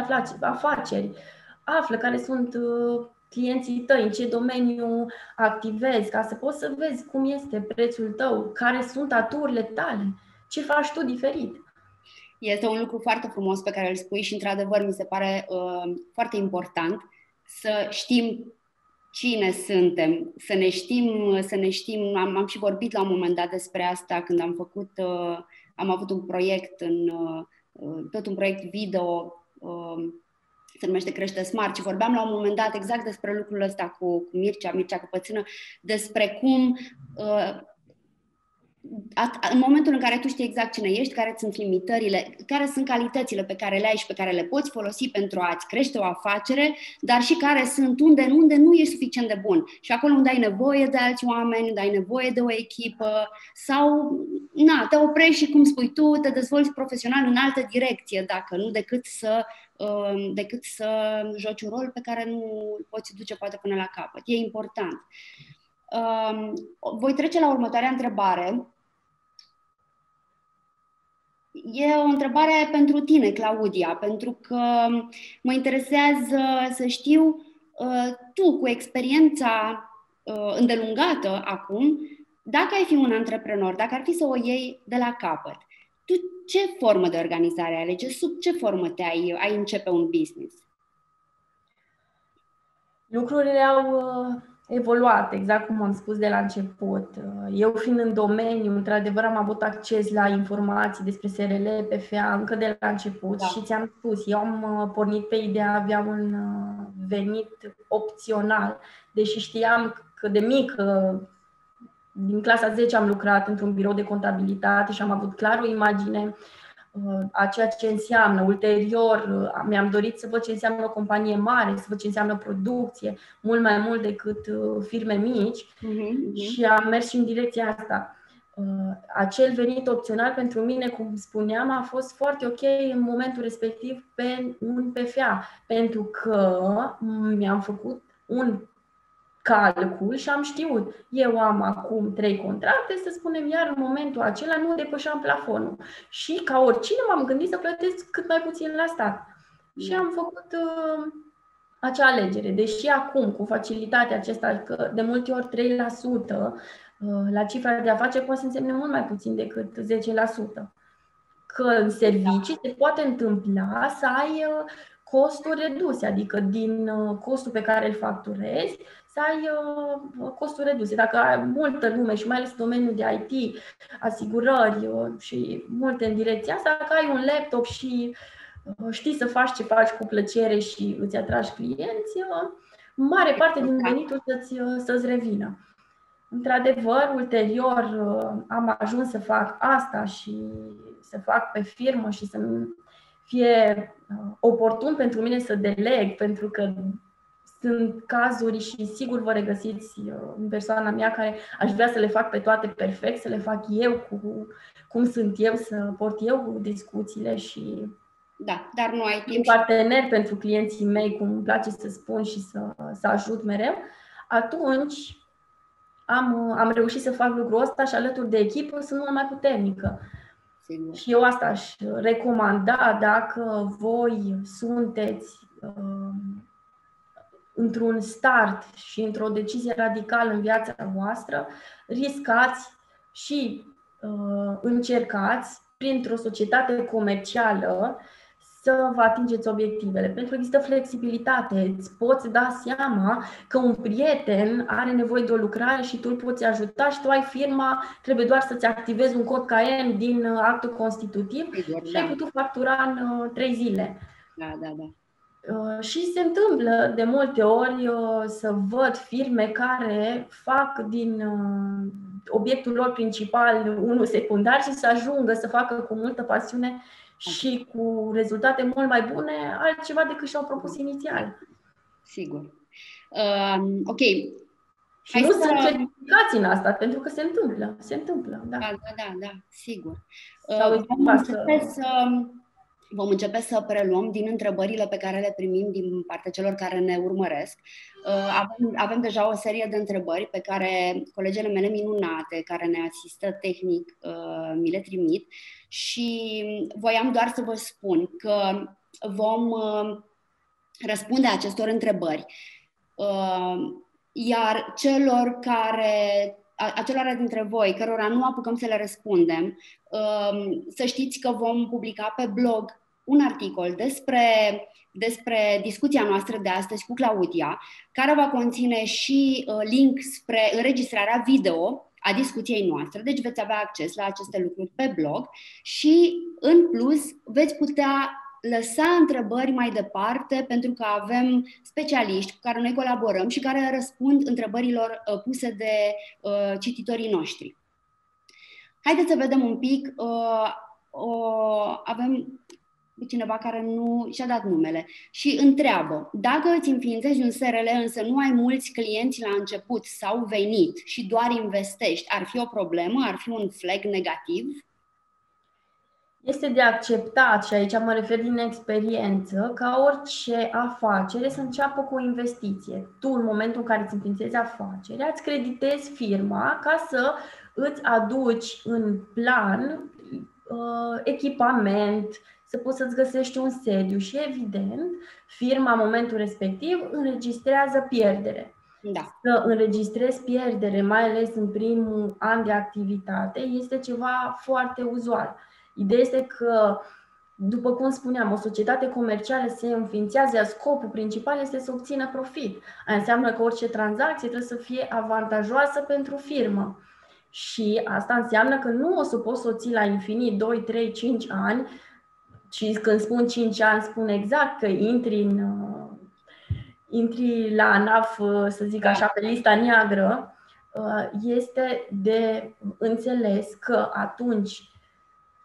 de afaceri, află care sunt clienții tăi, în ce domeniu activezi, ca să poți să vezi cum este prețul tău, care sunt aturile tale, ce faci tu diferit. Este un lucru foarte frumos pe care îl spui și, într-adevăr, mi se pare foarte important să știm cine suntem, să ne știm. Am și vorbit la un moment dat despre asta când am avut un proiect, un proiect video, se numește Crește Smart, și vorbeam la un moment dat exact despre lucrul ăsta cu Mircea Căpățână, despre cum în momentul în care tu știi exact cine ești, care sunt limitările, care sunt calitățile pe care le ai și pe care le poți folosi pentru a-ți crește o afacere, dar și care sunt unde nu ești suficient de bun. Și acolo unde ai nevoie de alți oameni, unde ai nevoie de o echipă sau te oprești și, cum spui tu, te dezvolți profesional în altă direcție, dacă nu, decât să joci un rol pe care nu îl poți duce poate până la capăt. E important. Voi trece la următoarea întrebare. E o întrebare pentru tine, Claudia, pentru că mă interesează să știu, tu, cu experiența îndelungată acum, dacă ai fi un antreprenor, dacă ar fi să o iei de la capăt, tu ce formă de organizare alege? Sub ce formă ai începe un business? Lucrurile au evoluat, exact cum am spus de la început. Eu, fiind în domeniu, într-adevăr am avut acces la informații despre SRL, PFA, încă de la început și ți-am spus, eu am pornit pe ideea, avea un venit opțional, deși știam că de mic, din clasa 10 am lucrat într-un birou de contabilitate și am avut clar o imagine a ceea ce înseamnă. Ulterior mi-am dorit să văd ce înseamnă o companie mare, să văd ce înseamnă producție, mult mai mult decât firme mici, și am mers și în direcția asta. Acel venit opțional pentru mine, cum spuneam, a fost foarte ok în momentul respectiv pe un PFA, pentru că mi-am făcut un calcul și am știut. Eu am acum 3 contracte, să spunem, iar în momentul acela nu depășeam plafonul. Și ca oricine m-am gândit să plătesc cât mai puțin la stat. Și am făcut acea alegere. Deși acum, cu facilitatea aceasta, că de multe ori 3% la cifra de afaceri poate să însemne mult mai puțin decât 10%. Că în servicii se poate întâmpla să ai costuri reduse, adică din costul pe care îl facturezi, să ai costuri reduse. Dacă ai multă lume și mai ales domeniul de IT, asigurări și multe în direcția asta, dacă ai un laptop și știi să faci ce faci cu plăcere și îți atragi clienți, mare parte din venitul să-ți revină. Într-adevăr, ulterior am ajuns să fac asta și să fac pe firmă și să fie oportun pentru mine să deleg, pentru că sunt cazuri și sigur vă regăsiți în persoana mea care aș vrea să le fac pe toate perfect, să le fac eu cu cum sunt eu, să port eu cu discuțiile și da, dar nu ai timp. Un partener pentru clienții mei, cum îmi place să spun și să ajut mereu. Atunci am reușit să fac lucrul ăsta și alături de echipă sunt mult mai puternică. Sigur. Și eu asta aș recomanda dacă voi sunteți într-un start și într-o decizie radicală în viața voastră, riscați și încercați printr-o societate comercială să vă atingeți obiectivele. Pentru că există flexibilitate. Îți poți da seama că un prieten are nevoie de o lucrare și tu îl poți ajuta și tu ai firma, trebuie doar să-ți activezi un cod KM din actul constitutiv și ai putut factura în 3 zile. Da. Și se întâmplă de multe ori să văd firme care fac din obiectul lor principal unul secundar și să ajungă să facă cu multă pasiune și cu rezultate mult mai bune altceva decât și-au propus inițial. Sigur. Ok. Și nu sunt certificați în asta, pentru că se întâmplă. Da, sigur. Vom începe să preluăm din întrebările pe care le primim din partea celor care ne urmăresc. Avem deja o serie de întrebări pe care colegele mele minunate, care ne asistă tehnic, mi le trimit și voiam doar să vă spun că vom răspunde acestor întrebări. Iar acelora dintre voi, cărora nu apucăm să le răspundem, să știți că vom publica pe blog un articol despre discuția noastră de astăzi cu Claudia, care va conține și link spre înregistrarea video a discuției noastre, deci veți avea acces la aceste lucruri pe blog și, în plus, veți putea lăsa întrebări mai departe, pentru că avem specialiști cu care noi colaborăm și care răspund întrebărilor puse de cititorii noștri. Haideți să vedem un pic. Avem cineva care nu și-a dat numele și întreabă: dacă îți înființezi un SRL, însă nu ai mulți clienți la început sau venit și doar investești, ar fi o problemă? Ar fi un flag negativ? Este de acceptat, și aici mă refer din experiență, ca orice afacere să înceapă cu o investiție. Tu, în momentul în care îți înființezi afacerea, îți creditezi firma ca să îți aduci în plan echipament, să poți să-ți găsești un sediu și, evident, firma în momentul respectiv înregistrează pierdere. Da. Să înregistrezi pierdere, mai ales în primul an de activitate, este ceva foarte uzual. Ideea este că, după cum spuneam, o societate comercială se înființează, scopul principal este să obțină profit. Aia înseamnă că orice tranzacție trebuie să fie avantajoasă pentru firmă. Și asta înseamnă că nu o să poți să o ții la infinit 2, 3, 5 ani, și când spun 5 ani, spun exact că intri la ANAF, să zic așa, pe lista neagră. Este de înțeles că atunci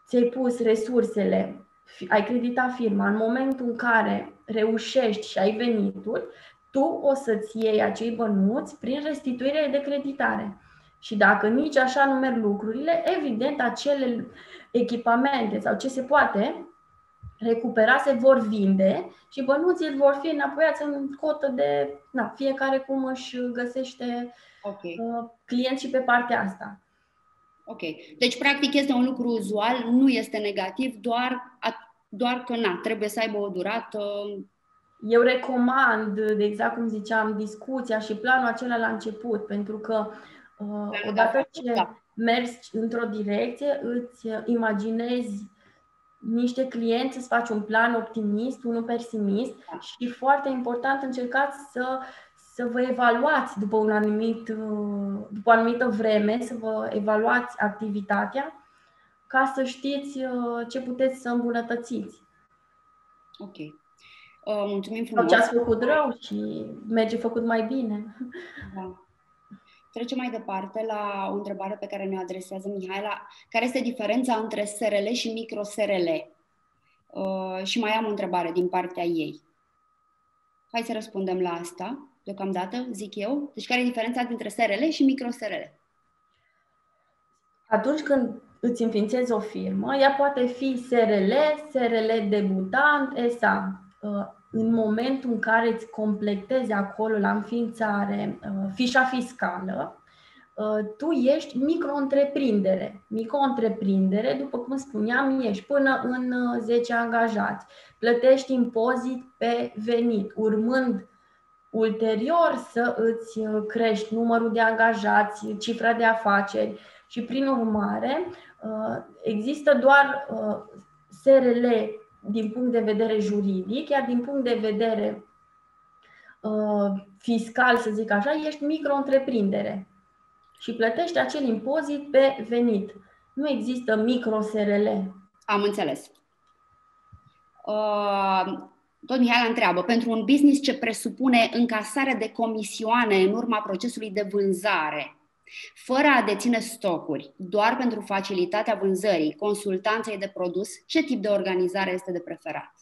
ți-ai pus resursele, ai creditat firma, în momentul în care reușești și ai venituri, tu o să-ți iei acei bănuți prin restituire de creditare. Și dacă nici așa nu merg lucrurile, evident, acele echipamente sau ce se poate recupera se vor vinde și bănuții vor fi înapoiați în cotă de fiecare cum își găsește clienți și pe partea asta. Ok. Deci, practic, este un lucru uzual, nu este negativ, doar că trebuie să aibă o durată. Eu recomand, de exact cum ziceam, discuția și planul acela la început, pentru că odată ce mergi într-o direcție, îți imaginezi niște clienți, îți faci un plan optimist, unul pesimist și, foarte important, încercați să vă evaluați după o anumită vreme, să vă evaluați activitatea ca să știți ce puteți să îmbunătățiți. Ok. Mulțumim frumos. Ce ați făcut rău și merge făcut mai bine. Da. Trecem mai departe la o întrebare pe care ne adresează Mihaela. Care este diferența între SRL și micro-SRL? Și mai am o întrebare din partea ei. Hai să răspundem la asta deocamdată, zic eu. Deci care e diferența dintre SRL și micro-SRL? Atunci când îți înființezi o firmă, ea poate fi SRL, SRL debutant, SA. În momentul în care îți completezi acolo la înființare fișa fiscală, tu ești micro-întreprindere. Micro-întreprindere, după cum spuneam, ești până în 10 angajați. Plătești impozit pe venit, urmând ulterior să îți crești numărul de angajați, cifra de afaceri și, prin urmare, există doar SRL din punct de vedere juridic, iar din punct de vedere fiscal, să zic așa, ești micro-întreprindere și plătești acel impozit pe venit. Nu există micro-SRL. Am înțeles. Tot Mihaela întreabă, pentru un business ce presupune încasarea de comisioane în urma procesului de vânzare, fără a deține stocuri, doar pentru facilitatea vânzării, consultanței de produs, ce tip de organizare este de preferat?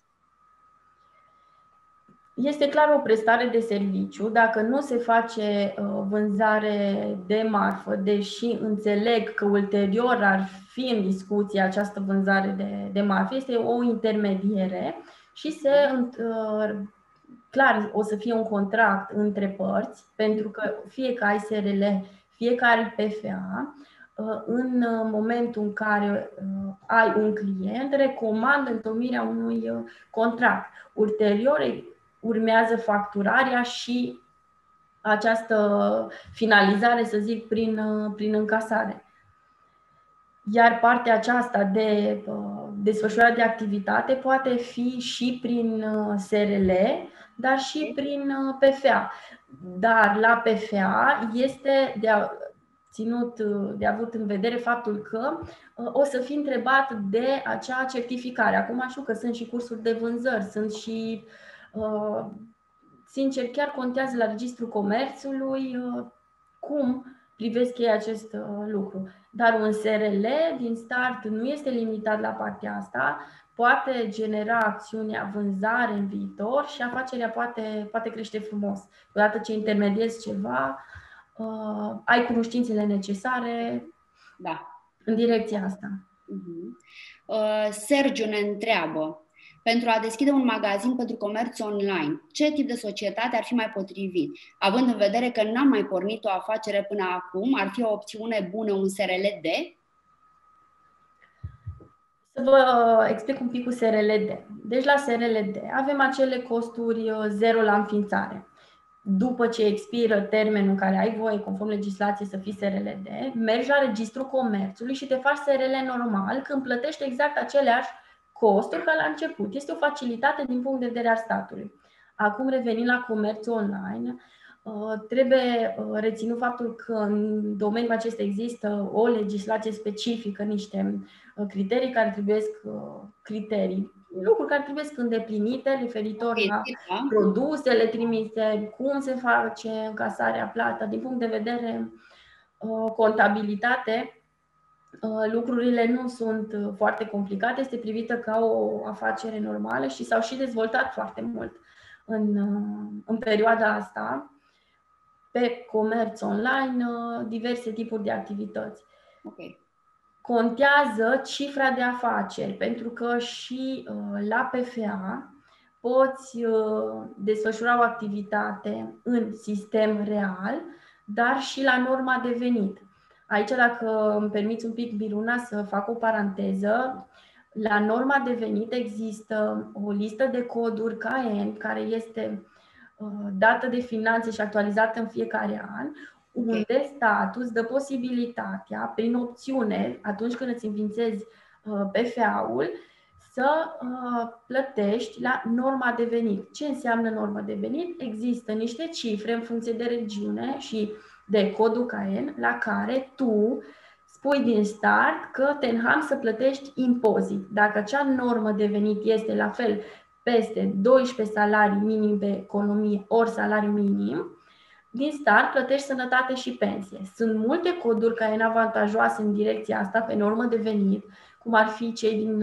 Este clar o prestare de serviciu. Dacă nu se face vânzare de marfă, deși înțeleg că ulterior ar fi în discuție această vânzare de marfă, este o intermediere și se... Clar, o să fie un contract între părți, pentru că fie că ai SRL, fiecare PFA, în momentul în care ai un client, recomandă întocmirea unui contract. Ulterior urmează facturarea și această finalizare, să zic, prin încasare. Iar partea aceasta de desfășurare de activitate poate fi și prin SRL, dar și prin PFA. Dar la PFA este de avut în vedere faptul că o să fi întrebat de acea certificare. Acum știu că sunt și cursuri de vânzări, sunt și, sincer, chiar contează la Registrul Comerțului cum privesc ei acest lucru. Dar un SRL din start nu este limitat la partea asta, poate genera acțiunea vânzare în viitor și afacerea poate crește frumos. Odată ce intermediezi ceva, ai cunoștințele necesare, da, în direcția asta. Sergiu ne întreabă, pentru a deschide un magazin pentru comerț online, ce tip de societate ar fi mai potrivit? Având în vedere că n-am mai pornit o afacere până acum, ar fi o opțiune bună un SRL de? Să vă explic un pic cu SRL-D. Deci la SRL-D avem acele costuri zero la înființare. După ce expiră termenul în care ai voie, conform legislației, să fii SRL-D, mergi la Registrul Comerțului și te faci SRL normal, când plătești exact aceleași costuri ca la început. Este o facilitate din punct de vedere al statului. Acum, revenind la comerțul online, trebuie reținut faptul că în domeniul acesta există o legislație specifică, niște criterii care lucruri care trebuie îndeplinite referitor la produsele trimise, cum se face încasarea, plata, din punct de vedere contabilitate. Lucrurile nu sunt foarte complicate, este privită ca o afacere normală și s-au și dezvoltat foarte mult în perioada asta. Pe comerț online, diverse tipuri de activități. Okay. Contează cifra de afaceri, pentru că și la PFA poți desfășura o activitate în sistem real, dar și la norma de venit. Aici, dacă îmi permiți un pic, Miruna, să fac o paranteză, la norma de venit există o listă de coduri KN, care este dată de finanțe și actualizată în fiecare an, unde statul îți dă posibilitatea, prin opțiune, atunci când îți înființezi PFA-ul, să plătești la norma de venit. Ce înseamnă norma de venit? Există niște cifre în funcție de regiune și de codul KN, la care tu spui din start că te înham să plătești impozit. Dacă acea normă de venit este la fel peste 12 salarii minim pe economie ori salariu minim, din start plătești sănătate și pensie. Sunt multe coduri care sunt avantajoase în direcția asta, pe normă de venit, cum ar fi cei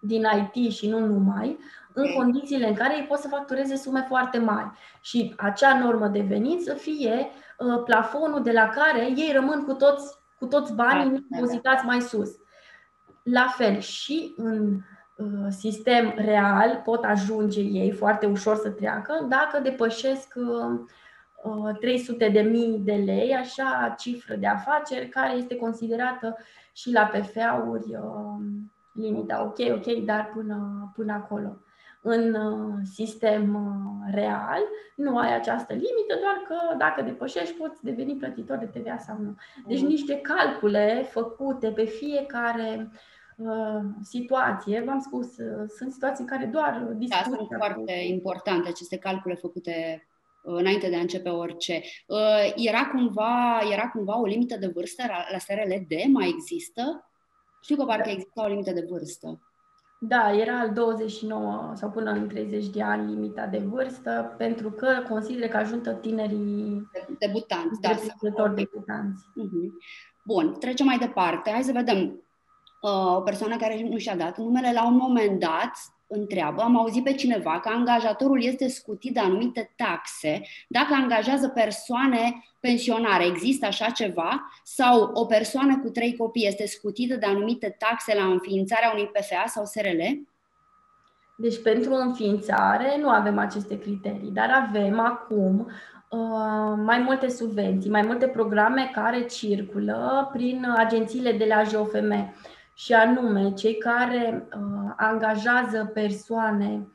din IT și nu numai, în condițiile în care ei pot să factureze sume foarte mari. Și acea normă de venit să fie plafonul de la care ei rămân cu toți banii impozitați mai sus. La fel și în sistem real pot ajunge ei foarte ușor să treacă dacă depășesc 300.000 de lei, așa cifră de afaceri care este considerată și la PFA-uri limita. Ok, dar până acolo. În sistem real nu ai această limită, doar că dacă depășești poți deveni plătitor de TVA sau nu. Deci niște calcule făcute pe fiecare situație, v-am spus, sunt situații în care doar discută. Da, sunt foarte importante aceste calcule făcute înainte de a începe orice. Era cumva o limită de vârstă la SRLD? Mai există? Știu că parcă exista o limită de vârstă. Da, era al 29 sau până în 30 de ani limita de vârstă, pentru că consideră că ajuntă tinerii debutanți. Da, debutanți. Bun, trecem mai departe. Hai să vedem. O persoană care nu și-a dat numele, la un moment dat întreabă: am auzit pe cineva că angajatorul este scutit de anumite taxe dacă angajează persoane pensionare. Există așa ceva? Sau o persoană cu 3 copii este scutită de anumite taxe la înființarea unui PFA sau SRL? Deci pentru înființare nu avem aceste criterii, dar avem acum mai multe subvenții, mai multe programe care circulă prin agențiile de la JOFM. Și anume, cei care angajează persoane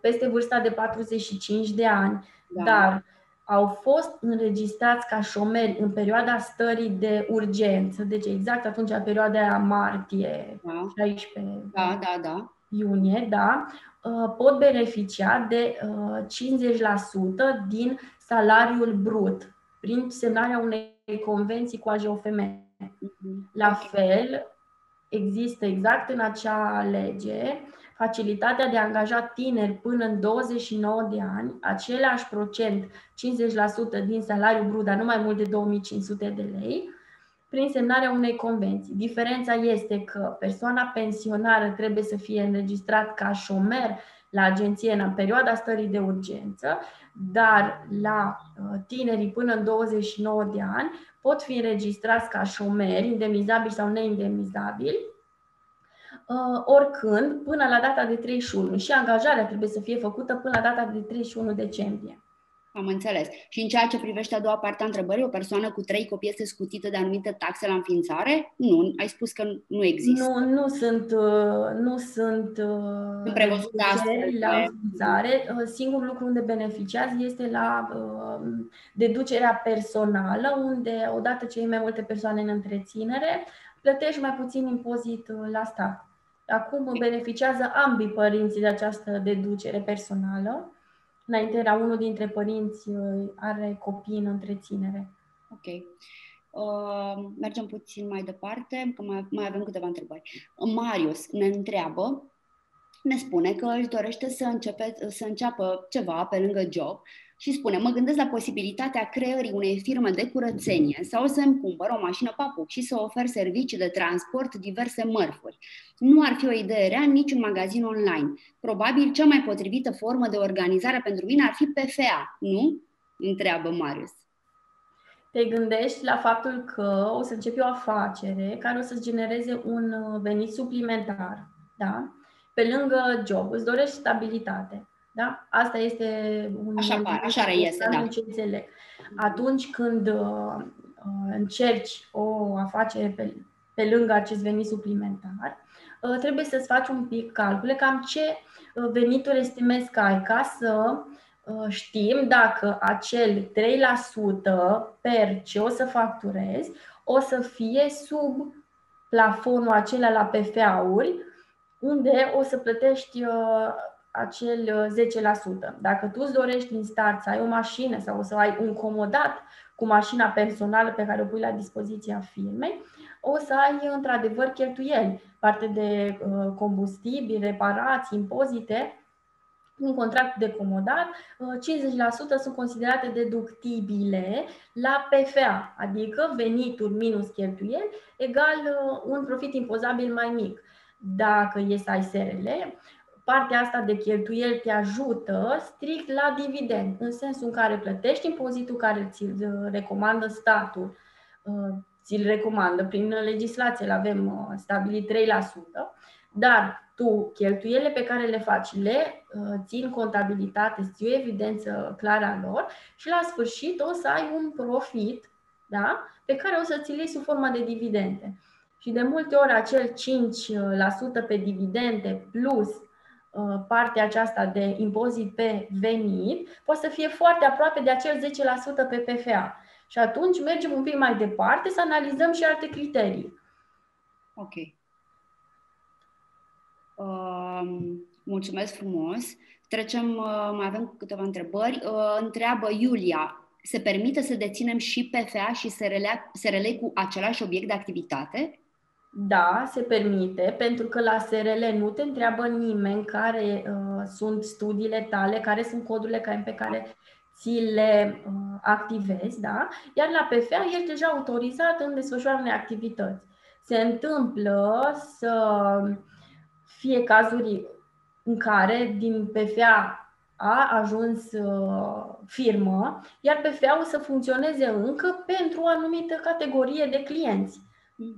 peste vârsta de 45 de ani, dar au fost înregistrați ca șomeri în perioada stării de urgență, deci exact atunci, în perioada aia martie, 16 iunie, pot beneficia de 50% din salariul brut, prin semnarea unei convenții cu AJOFM. La fel, există exact în acea lege facilitatea de a angaja tineri până în 29 de ani, același procent, 50% din salariul brut, dar nu mai mult de 2500 de lei, prin semnarea unei convenții. Diferența este că persoana pensionară trebuie să fie înregistrat ca șomer la agenție în perioada stării de urgență, dar la tinerii până în 29 de ani pot fi înregistrați ca șomeri, indemnizabili sau neindemnizabili, oricând, până la data de 31. Și angajarea trebuie să fie făcută până la data de 31 decembrie. Am înțeles. Și în ceea ce privește a doua parte a întrebării, o persoană cu 3 copii este scutită de anumite taxe la înființare? Nu, ai spus că nu există. Nu sunt prevăzute la înființare. Singurul lucru unde beneficiați este la deducerea personală, unde odată ce ai mai multe persoane în întreținere, plătești mai puțin impozit la stat. Acum beneficiază ambii părinții de această deducere personală. Înainte era unul dintre părinți are copii în întreținere. Ok. Mergem puțin mai departe, că mai avem câteva întrebări. Marius ne spune că își dorește să înceapă ceva pe lângă job și spune: mă gândesc la posibilitatea creării unei firme de curățenie sau să-mi cumpăr o mașină papuc și să ofer servicii de transport diverse mărfuri. Nu ar fi o idee rea niciun magazin online. Probabil cea mai potrivită formă de organizare pentru mine ar fi PFA, nu? Întreabă Marius. Te gândești la faptul că o să începi o afacere care o să-ți genereze un venit suplimentar, da? Pe lângă job, îți dorești stabilitate. Da? Asta este un... Așa reiese, da. Atunci când încerci o afacere pe lângă acest venit suplimentar, trebuie să-ți faci un pic calcule cam ce venituri estimezi că ai, ca să știm dacă acel 3% per ce o să facturezi o să fie sub plafonul acela la PFA-uri, unde o să plătești acel 10%. Dacă tu îți dorești din start să ai o mașină sau să ai un comodat cu mașina personală pe care o pui la dispoziția firmei, o să ai într-adevăr cheltuieli, parte de combustibil, reparații, impozite. În contractul de comodat, 50% sunt considerate deductibile la PFA, adică venituri minus cheltuieli egal un profit impozabil mai mic. Dacă e să ai SRL, partea asta de cheltuieli te ajută strict la dividend, în sensul în care plătești impozitul care ți-l recomandă statul, ți-l recomandă, prin legislație l-avem stabilit 3%, dar tu cheltuielile pe care le faci le ții în contabilitate, ții o evidență clară a lor și la sfârșit o să ai un profit, da? Pe care o să ți-l iei sub forma de dividende. Și de multe ori acel 5% pe dividende plus partea aceasta de impozit pe venit poate să fie foarte aproape de acel 10% pe PFA. Și atunci mergem un pic mai departe să analizăm și alte criterii. Ok. Mulțumesc frumos. Trecem, mai avem câteva întrebări. Întreabă Iulia, se permite să deținem și PFA și SRL cu același obiect de activitate? Da, se permite, pentru că la SRL nu te întreabă nimeni care sunt studiile tale, care sunt codurile pe care ți le activezi, da? Iar la PFA ești deja autorizat în desfășurarea unei activități. Se întâmplă să fie cazuri în care din PFA a ajuns firmă, iar PFA-ul să funcționeze încă pentru o anumită categorie de clienți.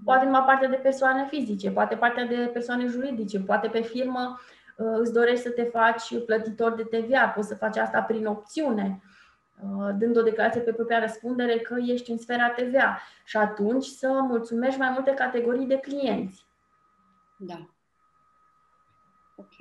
Poate numai partea de persoane fizice, poate partea de persoane juridice, poate pe firmă îți dorești să te faci plătitor de TVA, poți să faci asta prin opțiune, dând o declarație pe propria răspundere că ești în sfera TVA și atunci să mulțumești mai multe categorii de clienți. Da. Ok.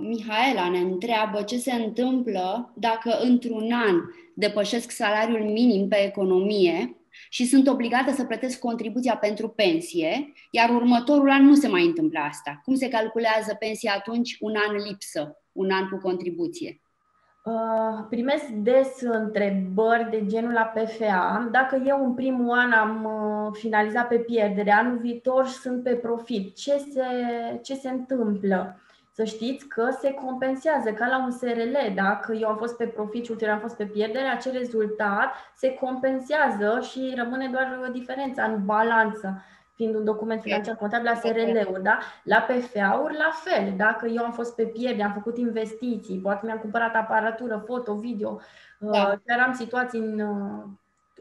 Mihaela ne întreabă ce se întâmplă dacă într-un an depășesc salariul minim pe economie și sunt obligată să plătesc contribuția pentru pensie, iar următorul an nu se mai întâmplă asta. Cum se calculează pensia atunci? Un an lipsă, un an cu contribuție. Primesc des întrebări de genul la PFA. Dacă eu în primul an am finalizat pe pierdere, anul viitor sunt pe profit, ce se întâmplă? Să știți că se compensează, ca la un SRL. Dacă eu am fost pe profit și ulterior am fost pe pierdere, acel rezultat se compensează și rămâne doar diferența în balanță, fiind un document financiar contabil la SRL-uri, da? La PFA-uri la fel. Dacă eu am fost pe pierdere, am făcut investiții, poate mi-am cumpărat aparatură, foto, video, chiar am situații în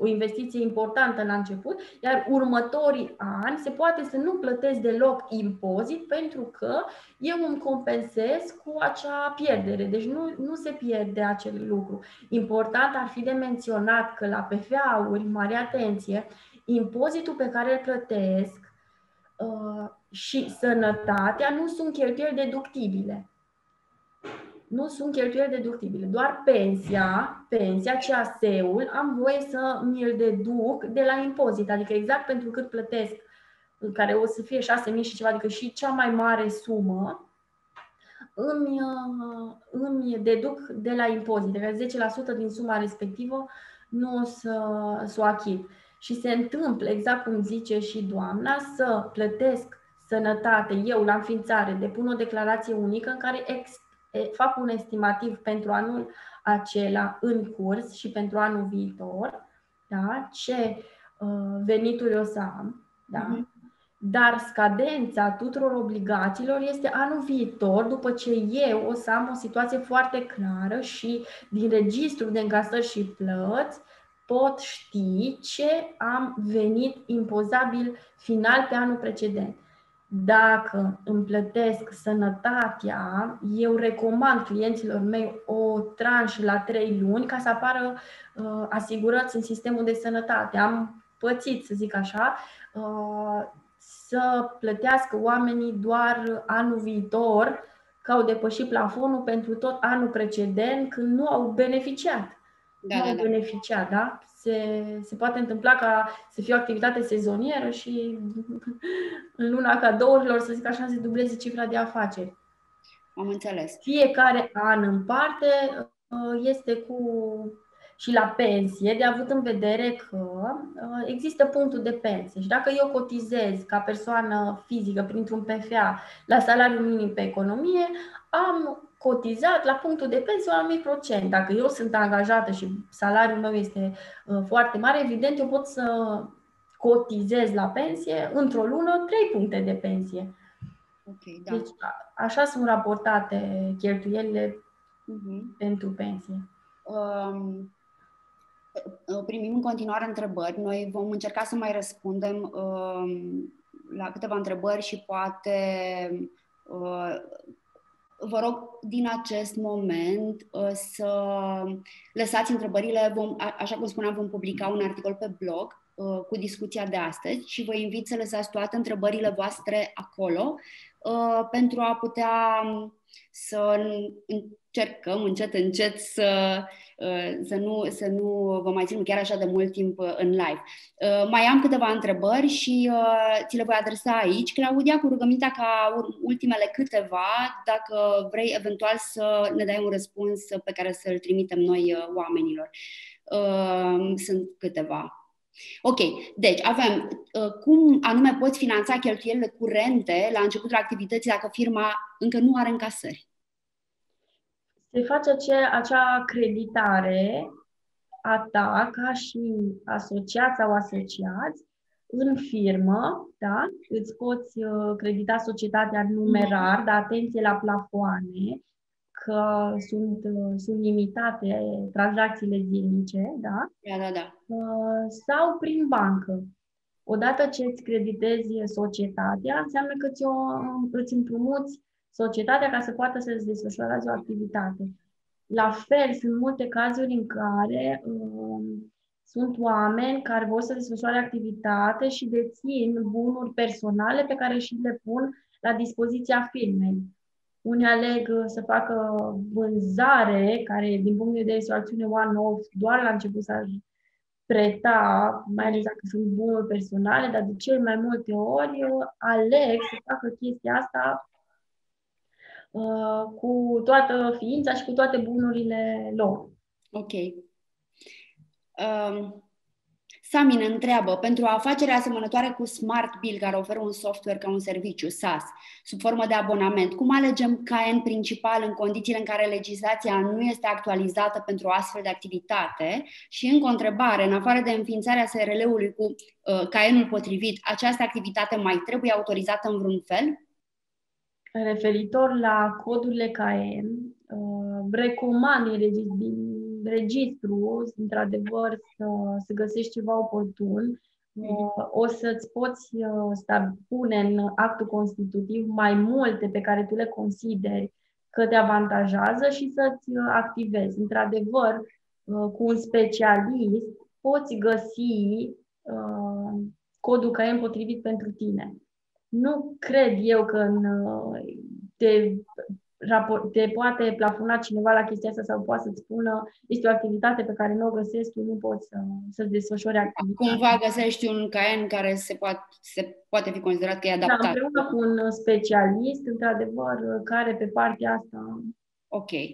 o investiție importantă la început, iar următorii ani se poate să nu plătesc deloc impozit pentru că eu îmi compensez cu acea pierdere. Deci nu se pierde acel lucru. Important ar fi de menționat că la PFA-uri, mare atenție, impozitul pe care îl plătesc și sănătatea nu sunt cheltuieli deductibile. Nu sunt cheltuieli deductibile, doar pensia, CAS-ul, am voie să mi-l deduc de la impozit, adică exact pentru cât plătesc, care o să fie 6.000 și ceva, adică și cea mai mare sumă, îmi deduc de la impozit, adică 10% din suma respectivă nu o să o achit. Și se întâmplă, exact cum zice și doamna, să plătesc sănătate, eu la înființare, depun o declarație unică în care fac un estimativ pentru anul acela în curs și pentru anul viitor, da? Ce venituri o să am, da? Dar scadența tuturor obligațiilor este anul viitor, după ce eu o să am o situație foarte clară și din registrul de încasări și plăți pot ști ce am venit impozabil final pe anul precedent. Dacă îmi plătesc sănătatea, eu recomand clienților mei o tranșă la 3 luni ca să apară asigurăți în sistemul de sănătate. Am pățit, să zic așa, să plătească oamenii doar anul viitor, că au depășit plafonul pentru tot anul precedent, când nu au beneficiat. Da. Se poate întâmpla ca să fie o activitate sezonieră și în luna cadourilor, să zic așa, se dubleze cifra de afaceri. Am înțeles. Fiecare an în parte este cu și la pensie, de avut în vedere că există punctul de pensie. Și dacă eu cotizez ca persoană fizică printr-un PFA la salariul minim pe economie, am cotizat la punctul de pensie un anumit procent. Dacă eu sunt angajată și salariul meu este foarte mare, evident eu pot să cotizez la pensie într-o lună 3 puncte de pensie. Okay, da. Deci așa sunt raportate cheltuielile pentru pensie. Primim în continuare întrebări. Noi vom încerca să mai răspundem la câteva întrebări și poate vă rog din acest moment să lăsați întrebările. Așa cum spuneam, vom publica un articol pe blog cu discuția de astăzi și vă invit să lăsați toate întrebările voastre acolo pentru a putea să încercăm încet să nu vă mai ținem chiar așa de mult timp în live. Mai am câteva întrebări și ți le voi adresa aici, Claudia, cu rugămintea ca ultimele câteva, dacă vrei eventual să ne dai un răspuns pe care să-l trimitem noi oamenilor. Sunt câteva. Ok, deci avem cum anume poți finanța cheltuielile curente la începutul activității dacă firma încă nu are încasări? Se face acea creditare a ta ca și asociat sau asociați în firmă, da? Îți poți credita societatea numerar, dar atenție la plafoane, că sunt limitate tranzacțiile zilnice, da? Da. Sau prin bancă. Odată ce îți creditezi societatea, înseamnă că îți împrumuți societatea ca să poată să-ți desfășoareze o activitate. La fel, sunt multe cazuri în care sunt oameni care vor să desfășoare activitate și dețin bunuri personale pe care și le pun la dispoziția firmei. Unii aleg să facă vânzare, care din punct de vedere este o acțiune one-off, doar la început s-ar preta, mai ales dacă sunt bunuri personale, dar de cel mai multe ori aleg să facă chestia asta cu toată ființa și cu toate bunurile lor. Ok. Sami ne întreabă, pentru o afacere asemănătoare cu Smart Build, care oferă un software ca un serviciu, SaaS, sub formă de abonament, cum alegem client principal în condițiile în care legislația nu este actualizată pentru o astfel de activitate? Și încă o întrebare, în afară de înființarea SRL-ului cu clientul potrivit, această activitate mai trebuie autorizată în vreun fel? Referitor la codurile CAEN, recomand registru, într-adevăr, să găsești ceva oportun. O să-ți poți pune în actul constitutiv mai multe pe care tu le consideri că te avantajează și să-ți activezi. Într-adevăr, cu un specialist poți găsi codul care e potrivit pentru tine. Nu cred eu că te poate plafona cineva la chestia asta sau poate să-ți spună este o activitate pe care nu o găsești, tu nu poți să-ți desfășori activitatea. Cumva găsești un caen care se poate fi considerat că e adaptat. Da, împreună cu un specialist, într-adevăr, care pe partea asta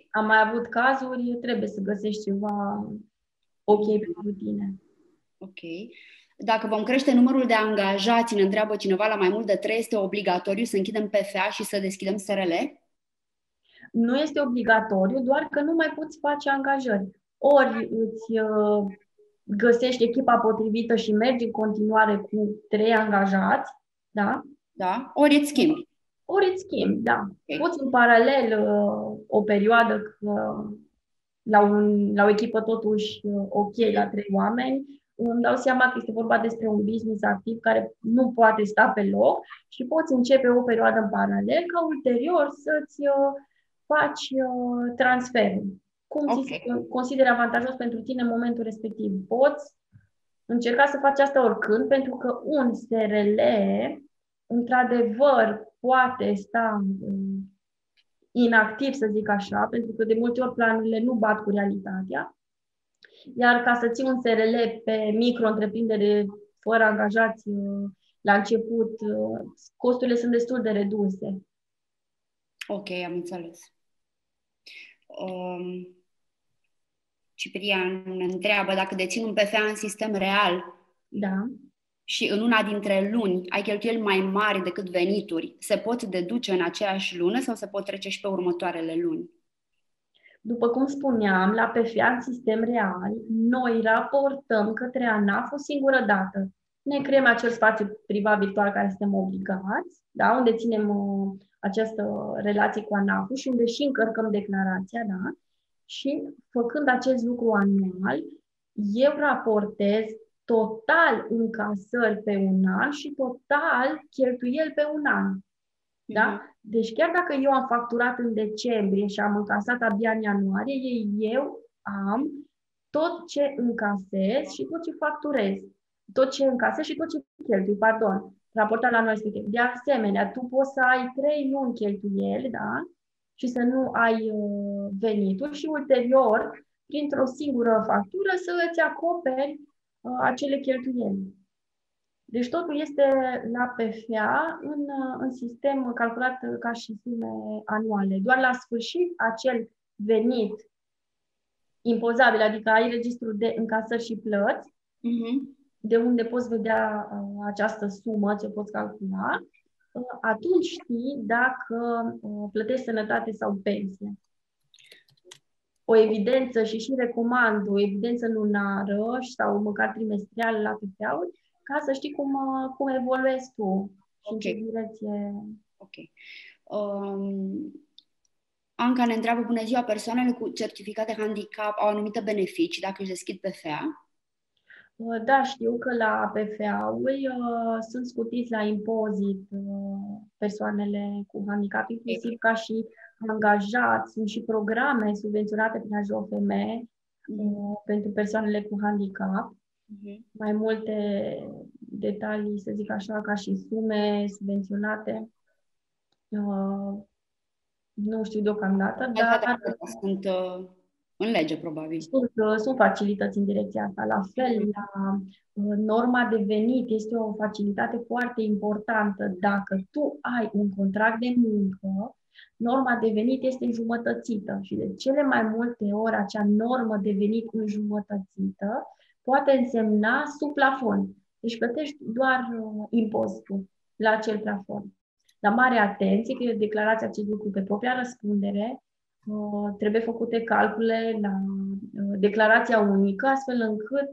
am mai avut cazuri, trebuie să găsești ceva ok pentru tine. Ok. Dacă vom crește numărul de angajați, ne întreabă cineva, la mai mult de 3 este obligatoriu să închidem PFA și să deschidem SRL? Nu este obligatoriu, doar că nu mai poți face angajări. Ori îți găsești echipa potrivită și mergi în continuare cu 3 angajați, da? Da. Ori îți schimbi. Da. Okay. Poți în paralel o perioadă la o echipă totuși ok, la 3 oameni, îmi dau seama că este vorba despre un business activ care nu poate sta pe loc și poți începe o perioadă în paralel ca ulterior să-ți faci transferul. Cum consideri avantajos pentru tine în momentul respectiv? Poți încerca să faci asta oricând, pentru că un SRL, într-adevăr, poate sta inactiv, să zic așa, pentru că de multe ori planurile nu bat cu realitatea. Iar ca să ții un SRL pe micro-întreprindere fără angajați la început, costurile sunt destul de reduse. Ok, am înțeles. Ciprian ne întreabă dacă dețin un PFA în sistem real. Da. Și în una dintre luni ai cheltuieli mai mari decât venituri, se pot deduce în aceeași lună sau se pot trece și pe următoarele luni? După cum spuneam, la PFA în sistem real, noi raportăm către ANAF o singură dată. Ne creăm acel spațiu privat virtual care suntem obligați, da? Unde ținem această relație cu ANAF-ul și unde și încărcăm declarația, da? Și făcând acest lucru anual, eu raportez total încasări pe un an și total cheltuieli pe un an. Da? Deci chiar dacă eu am facturat în decembrie și am încasat abia în ianuarie, eu am tot ce încasez și tot ce facturez. Tot ce încasez și tot ce cheltui, pardon, raportat la noi scrie. De asemenea, tu poți să ai 3 luni cheltuieli, da? Și să nu ai venituri și ulterior, printr-o singură factură, să îți acoperi acele cheltuieli. Deci totul este la PFA în sistem calculat ca și sume anuale. Doar la sfârșit, acel venit impozabil, adică ai registrul de încasări și plăți, de unde poți vedea această sumă, ce poți calcula, atunci știi dacă plătești sănătate sau pensie. O evidență și recomand o evidență lunară sau măcar trimestrială la PFA-uri, ca să știi cum evoluezi tu. Okay. Și în ce direcție. Ok. Anca ne întreabă, bună ziua, persoanele cu certificat de handicap au anumite beneficii dacă își deschid PFA? Da, știu că la PFA-uri sunt scutiți la impozit persoanele cu handicap, inclusiv ca și angajați. Sunt și programe subvenționate prin AJOFM pentru persoanele cu handicap. Mai multe detalii, să zic așa, ca și sume subvenționate. Nu știu deocamdată, dar sunt în lege, probabil. Sunt facilități în direcția asta. La fel, la norma de venit este o facilitate foarte importantă. Dacă tu ai un contract de muncă, norma de venit este înjumătățită și de cele mai multe ori acea normă de venit înjumătățită poate însemna sub plafon. Deci plătești doar impozitul la acel plafon. Dar mare atenție că eu declarați acest lucru pe propria răspundere. Trebuie făcute calcule la declarația unică, astfel încât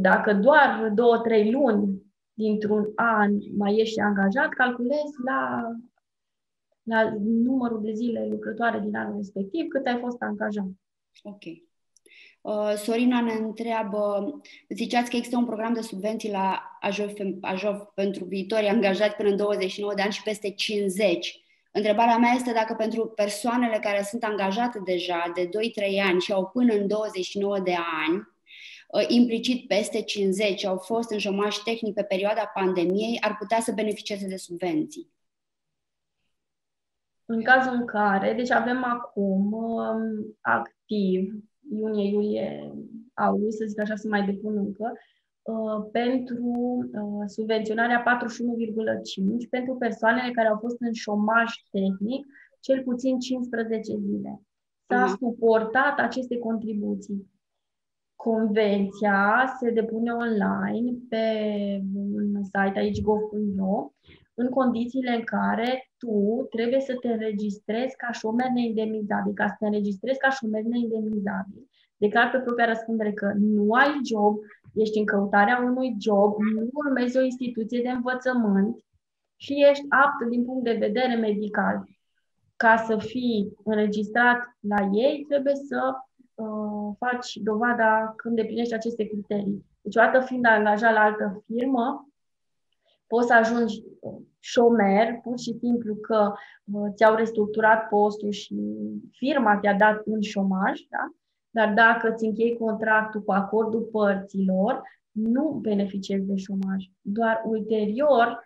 dacă doar 2-3 luni dintr-un an mai ești angajat, calculezi la numărul de zile lucrătoare din anul respectiv cât ai fost angajat. Ok. Sorina ne întreabă, ziceați că există un program de subvenții la AJOF pentru viitorii angajați până în 29 de ani și peste 50. Întrebarea mea este dacă pentru persoanele care sunt angajate deja de 2-3 ani și au până în 29 de ani, implicit peste 50, au fost în șomaj tehnic pe perioada pandemiei, ar putea să beneficieze de subvenții. În cazul în care, deci avem acum activ, iunie, iulie, august, să zic așa, să mai depun încă, pentru subvenționarea 41,5 pentru persoanele care au fost în șomaj tehnic cel puțin 15 zile. S-a suportat aceste contribuții. Convenția se depune online pe un site aici gov.ro în condițiile în care tu trebuie să te înregistrezi ca șomer neindemnizabil, ca să te înregistrezi ca șomer neindemnizabil. Declar pe propria răspundere că nu ai job, ești în căutarea unui job, nu urmezi o instituție de învățământ și ești apt din punct de vedere medical. Ca să fii înregistrat la ei, trebuie să faci dovada că îndeplinești aceste criterii. Deci, odată fiind angajat la altă firmă, poți să ajungi șomer, pur și simplu că ți-au restructurat postul și firma te-a dat în șomaj, da? Dar dacă îți închei contractul cu acordul părților, nu beneficiezi de șomaj. Doar ulterior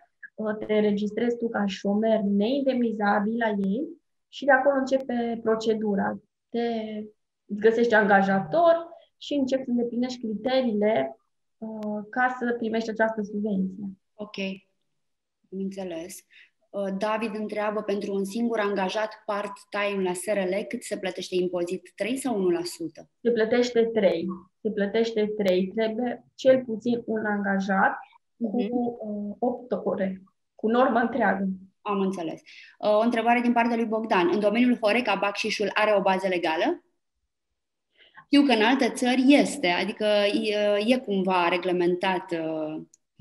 te registrezi tu ca șomer neindemnizabil la ei și de acolo începe procedura. Îți găsești angajator și începi să îndeplinești criteriile ca să primești această subvenție. Ok, înțeles. David întreabă, pentru un singur angajat part-time la SRL, cât se plătește impozit? 3 sau 1%? Se plătește 3. Se plătește 3. Trebuie cel puțin un angajat cu 8 ore, cu normă întreagă. Am înțeles. O întrebare din partea lui Bogdan. În domeniul Horeca, bacșișul are o bază legală? Știu că în alte țări este, adică e cumva reglementat.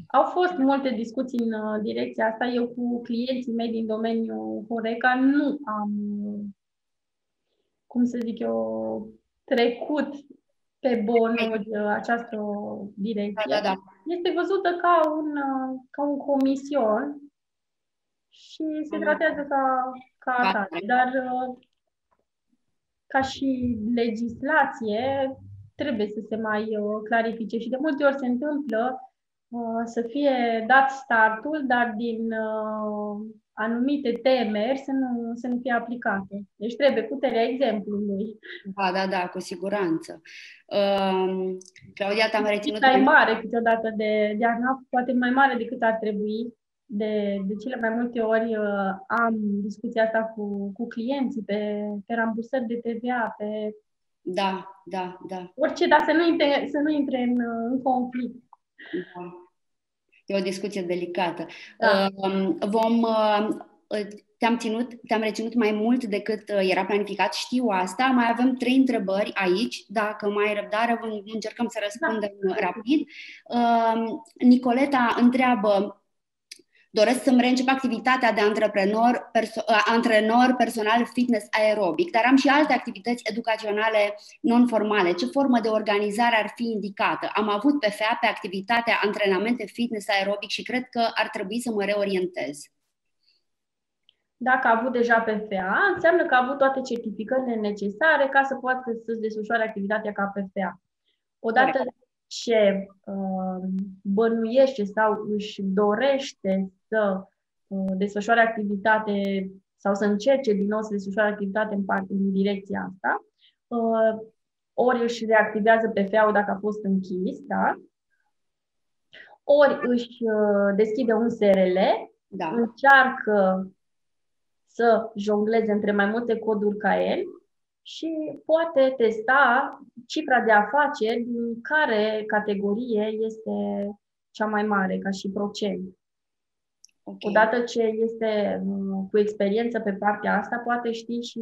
Au fost multe discuții în direcția asta. Eu cu clienții mei din domeniul Horeca nu am, cum să zic eu, trecut pe bonuri această direcție. Da, da, da. Este văzută ca un comision și se tratează ca atare. Dar ca și legislație trebuie să se mai clarifice și de multe ori se întâmplă să fie dat startul, dar din anumite temeri să nu fie aplicate. Deci trebuie puterea exemplului. Da, da, da, cu siguranță. Claudia, te-am reținut... Mai mare câteodată de ANAF, poate mai mare decât ar trebui. De cele mai multe ori am discuția asta cu clienții pe rambursări de TVA, pe... Da, da, da. Orice, dar să nu intre în conflict. Da. E o discuție delicată. Da. Te-am reținut mai mult decât era planificat, știu asta. Mai avem 3 întrebări aici, dacă mai ai răbdare, încercăm să răspundem rapid. Nicoleta întreabă: doresc să-mi reîncep activitatea de antrenor personal fitness aerobic, dar am și alte activități educaționale non-formale. Ce formă de organizare ar fi indicată? Am avut PFA pe activitatea antrenamente fitness aerobic și cred că ar trebui să mă reorientez. Dacă a avut deja PFA, înseamnă că a avut toate certificările necesare ca să poată să-ți desfășoare activitatea ca PFA. Odată ce bănuiește sau își dorește să desfășoare activitate sau să încerce din nou să desfășoare activitate în direcția asta, ori își reactivează PFA-ul dacă a fost închis, da? Ori își deschide un SRL, da. Încearcă să jongleze între mai multe coduri ca el, și poate testa cifra de afaceri din care categorie este cea mai mare, ca și procent. Okay. Odată ce este cu experiență pe partea asta, poate ști și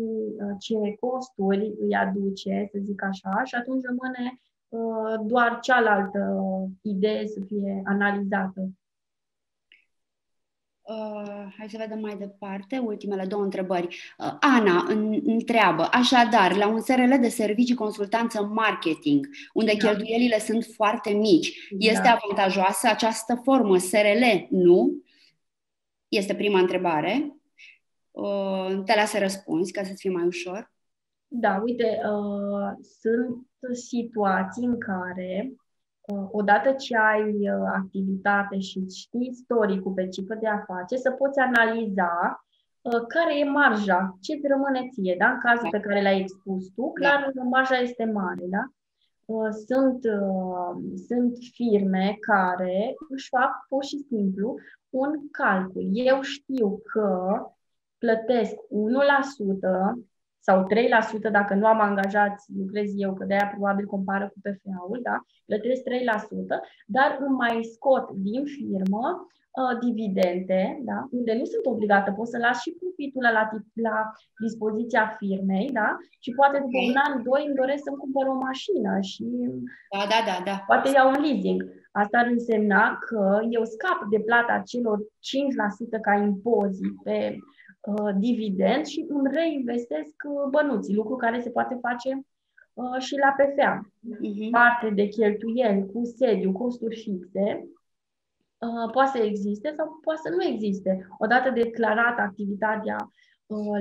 ce costuri îi aduce, să zic așa, și atunci rămâne doar cealaltă idee să fie analizată. Hai să vedem mai departe, ultimele 2 întrebări. Ana întreabă, așadar, la un SRL de servicii consultanță marketing, unde cheltuielile sunt foarte mici, este avantajoasă această formă SRL? Nu? Este prima întrebare. Te las să răspunzi, ca să-ți fie mai ușor. Da, uite, sunt situații în care... Odată ce ai activitate și știi istoricul pe cifră de afaceri, să poți analiza care e marja, ce îți rămâne ție, da? În cazul pe care l-ai expus tu, clar, marja este mare, da? Sunt firme care își fac pur și simplu un calcul. Eu știu că plătesc 1% sau 3%, dacă nu am angajați, lucrez eu, că de-aia probabil compară cu PFA-ul, da? Plătesc 3%, dar îmi mai scot din firmă dividende, da? Unde nu sunt obligată, pot să las și profitul la dispoziția firmei, da? Și poate după un an, 2, îmi doresc să-mi cumpăr o mașină și da. Poate iau un leasing. Asta ar însemna că eu scap de plata celor 5% ca impozit pe dividend și îmi reinvestesc bănuții, lucru care se poate face și la PFA. Parte de cheltuieli cu sediu, costuri fixe, poate să existe sau poate să nu existe. Odată declarată activitatea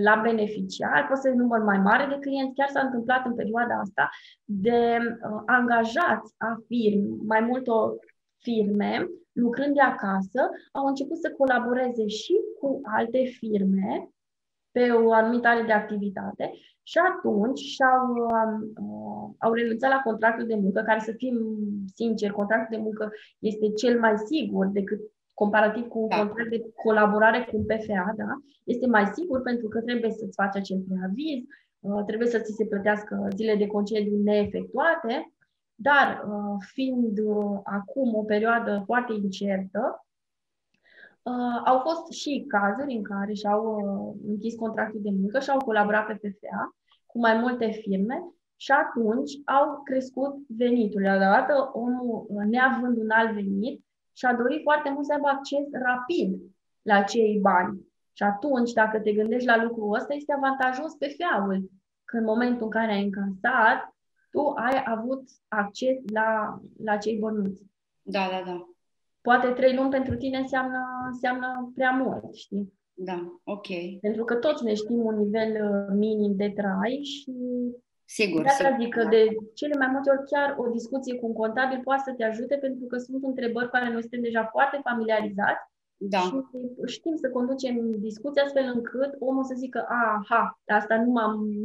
la beneficiar, poate să număr mai mare de clienți, chiar s-a întâmplat în perioada asta de angajați a firme, mai multor firme, lucrând de acasă, au început să colaboreze și cu alte firme pe o anumită are de activitate și atunci au renunțat la contractul de muncă, care, să fim sinceri, contractul de muncă este cel mai sigur decât comparativ cu un contract de colaborare cu un PFA, da, este mai sigur pentru că trebuie să-ți faci acel preaviz, trebuie să ți se plătească zile de concediu neefectuate, dar fiind acum o perioadă foarte incertă, au fost și cazuri în care și-au închis contractul de muncă și au colaborat pe PFA cu mai multe firme și atunci au crescut veniturile. Odată omul, neavând un alt venit, și-a dorit foarte mult să aibă acces rapid la acei bani. Și atunci, dacă te gândești la lucrul ăsta, este avantajos PFA-ul. Că în momentul în care ai încasat, tu ai avut acces la cei bănuți. Da, da, da. Poate 3 luni pentru tine înseamnă prea mult, știi? Da, ok. Pentru că toți ne știm un nivel minim de trai și... Sigur, de asta zic că de cele mai multe ori chiar o discuție cu un contabil poate să te ajute, pentru că sunt întrebări care noi suntem deja foarte familiarizați și știm să conducem discuția astfel încât omul să zică aha, asta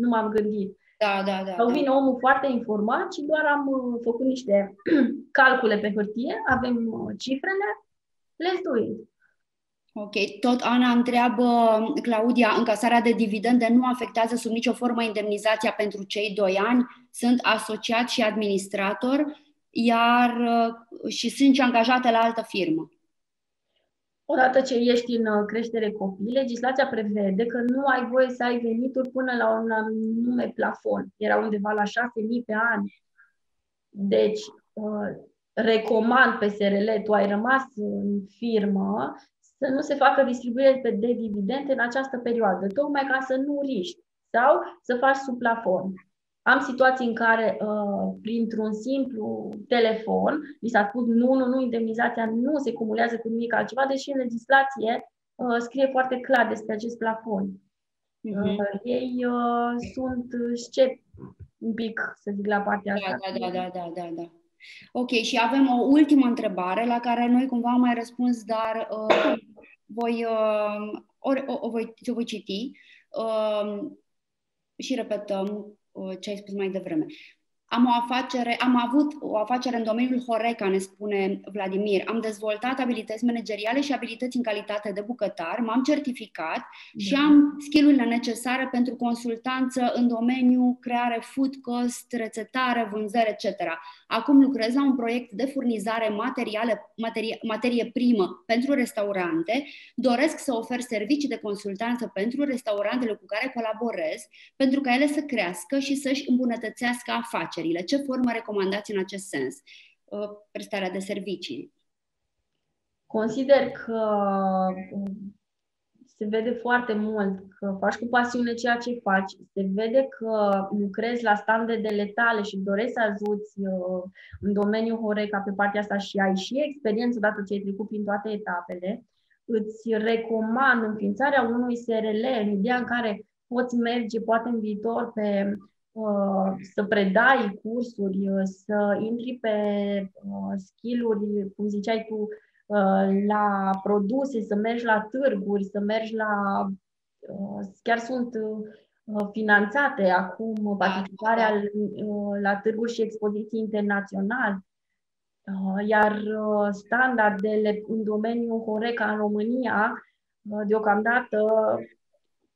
nu m-am gândit. Da. Sau vine omul foarte informat și doar am făcut niște calcule pe hârtie, avem cifrele, let's do it. Ok. Tot Ana întreabă, Claudia, încasarea de dividende nu afectează sub nicio formă indemnizația pentru cei 2 ani, sunt asociat și administrator, iar și sunt și angajată la altă firmă. Odată ce ești în creștere copii, legislația prevede că nu ai voie să ai venituri până la un anume plafon. Era undeva la 6.000 pe an. Deci, recomand pe SRL, tu ai rămas în firmă, să nu se facă distribuire de dividende în această perioadă, tocmai ca să nu riști sau să faci sub plafon. Am situații în care, printr-un simplu telefon, mi s-a spus nu, indemnizația nu se cumulează cu nimic altceva, deși în legislație scrie foarte clar despre acest plafon. Ei sunt sceptici un pic, să zic, la partea asta. Da. Ok, și avem o ultimă întrebare la care noi cumva am mai răspuns, dar voi citi și repetăm ce ai spus mai devreme. Am avut o afacere în domeniul Horeca, ne spune Vladimir. Am dezvoltat abilități manageriale și abilități în calitate de bucătar, m-am certificat și am skill-urile necesare pentru consultanță în domeniul creare food cost, rețetare, vânzări, etc. Acum lucrez la un proiect de furnizare materie primă pentru restaurante. Doresc să ofer servicii de consultanță pentru restaurantele cu care colaborez, pentru ca ele să crească și să-și îmbunătățească afacerile. Ce formă recomandați în acest sens? Prestarea de servicii. Consider că se vede foarte mult că faci cu pasiune ceea ce faci. Se vede că lucrezi la standardele tale și dorești să ajuți în domeniul Horeca pe partea asta și ai și experiență odată ce ai trecut prin toate etapele. Îți recomand înființarea unui SRL în ideea în care poți merge poate în viitor pe... să predai cursuri, să intri pe skill-uri, cum ziceai tu, la produse, să mergi la târguri, să mergi la... Chiar sunt finanțate acum participarea la târguri și expoziții internaționale, iar standardele în domeniul Horeca în România, deocamdată,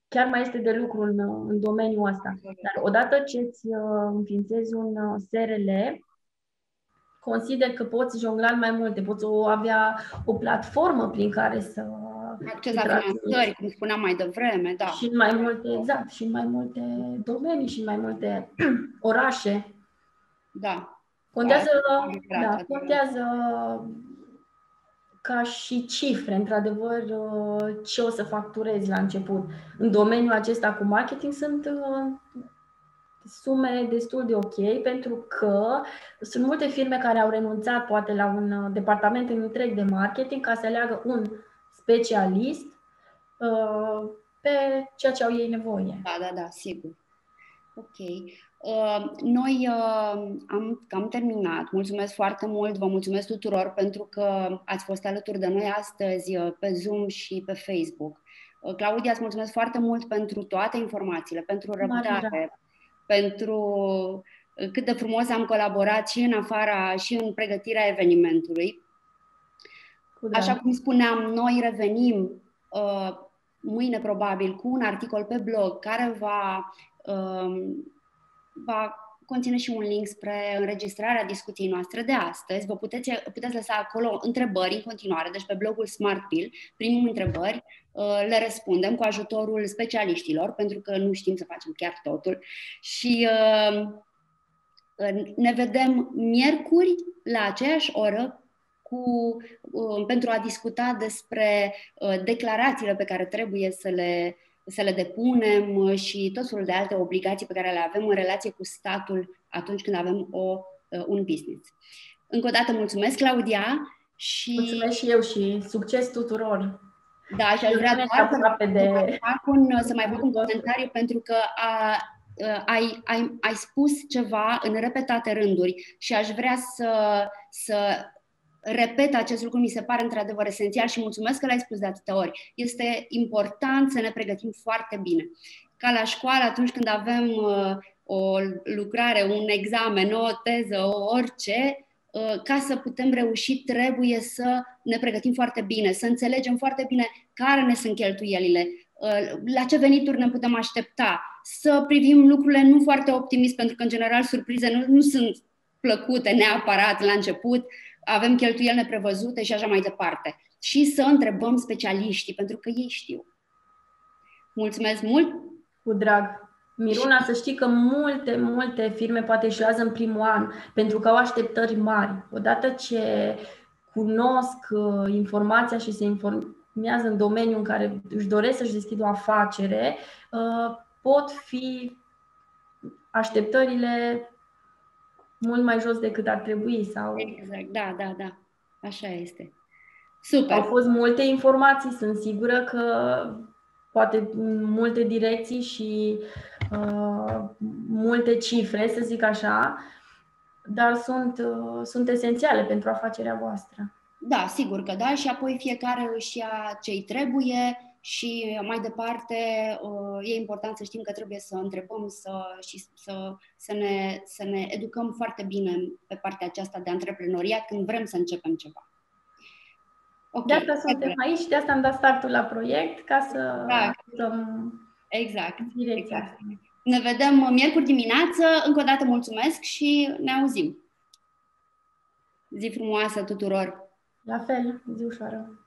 chiar mai este de lucru în domeniul ăsta. Dar odată ce îți înființezi un SRL, consider că poți jongla mai multe, poți avea o platformă prin care să... Acces la finanțări, cum spuneam mai devreme, da. Și în mai multe, exact, și în mai multe domenii, și în mai multe orașe. Da. Contează ca și cifre, într-adevăr, ce o să facturezi la început. În domeniul acesta cu marketing sunt sume destul de ok, pentru că sunt multe firme care au renunțat poate la un departament întreg de marketing ca să aleagă un specialist pe ceea ce au ei nevoie. Da, sigur. Ok. Noi am terminat. Mulțumesc foarte mult, vă mulțumesc tuturor pentru că ați fost alături de noi astăzi pe Zoom și pe Facebook. Claudia, îți mulțumesc foarte mult pentru toate informațiile, pentru răbdare, pentru cât de frumos am colaborat și în afara și în pregătirea evenimentului. Da. Așa cum spuneam, noi revenim mâine probabil cu un articol pe blog care va conține și un link spre înregistrarea discuției noastre de astăzi. Vă puteți lăsa acolo întrebări în continuare, deci pe blogul Smart Build primim întrebări, le răspundem cu ajutorul specialiștilor, pentru că nu știm să facem chiar totul. Și ne vedem miercuri la aceeași oră pentru a discuta despre declarațiile pe care trebuie să le depunem și tot felul de alte obligații pe care le avem în relație cu statul atunci când avem un business. Încă o dată mulțumesc, Claudia! Și... Mulțumesc și eu și succes tuturor! Da, și aș vrea să mai fac un comentariu, pentru că ai spus ceva în repetate rânduri și aș vrea să repet acest lucru, mi se pare într-adevăr esențial și mulțumesc că l-ai spus de atâtea ori. Este important să ne pregătim foarte bine. Ca la școală, atunci când avem o lucrare, un examen, o teză, orice, ca să putem reuși, trebuie să ne pregătim foarte bine, să înțelegem foarte bine care ne sunt cheltuielile, la ce venituri ne putem aștepta, să privim lucrurile nu foarte optimist, pentru că, în general, surprize nu sunt plăcute neapărat la început, avem cheltuieli neprevăzute și așa mai departe. Și să întrebăm specialiștii, pentru că ei știu. Mulțumesc mult! Cu drag! Miruna, să știi că multe firme poate își luează în primul an, pentru că au așteptări mari. Odată ce cunosc informația și se informează în domeniul în care își doresc să-și deschidă o afacere, pot fi așteptările mult mai jos decât ar trebui. Sau... Exact, da. Așa este. Super! Au fost multe informații, sunt sigură că poate multe direcții și multe cifre, să zic așa, dar sunt esențiale pentru afacerea voastră. Da, sigur că da, și apoi fiecare își ia ce-i trebuie și mai departe e important să știm că trebuie să întrebăm și să ne educăm foarte bine pe partea aceasta de antreprenoriat când vrem să începem ceva. Okay. De asta suntem aici și de asta am dat startul la proiect, ca să... Exact. Direcția. Ne vedem miercuri dimineață. Încă o dată mulțumesc și ne auzim. Zi frumoasă tuturor! La fel, zi ușoară!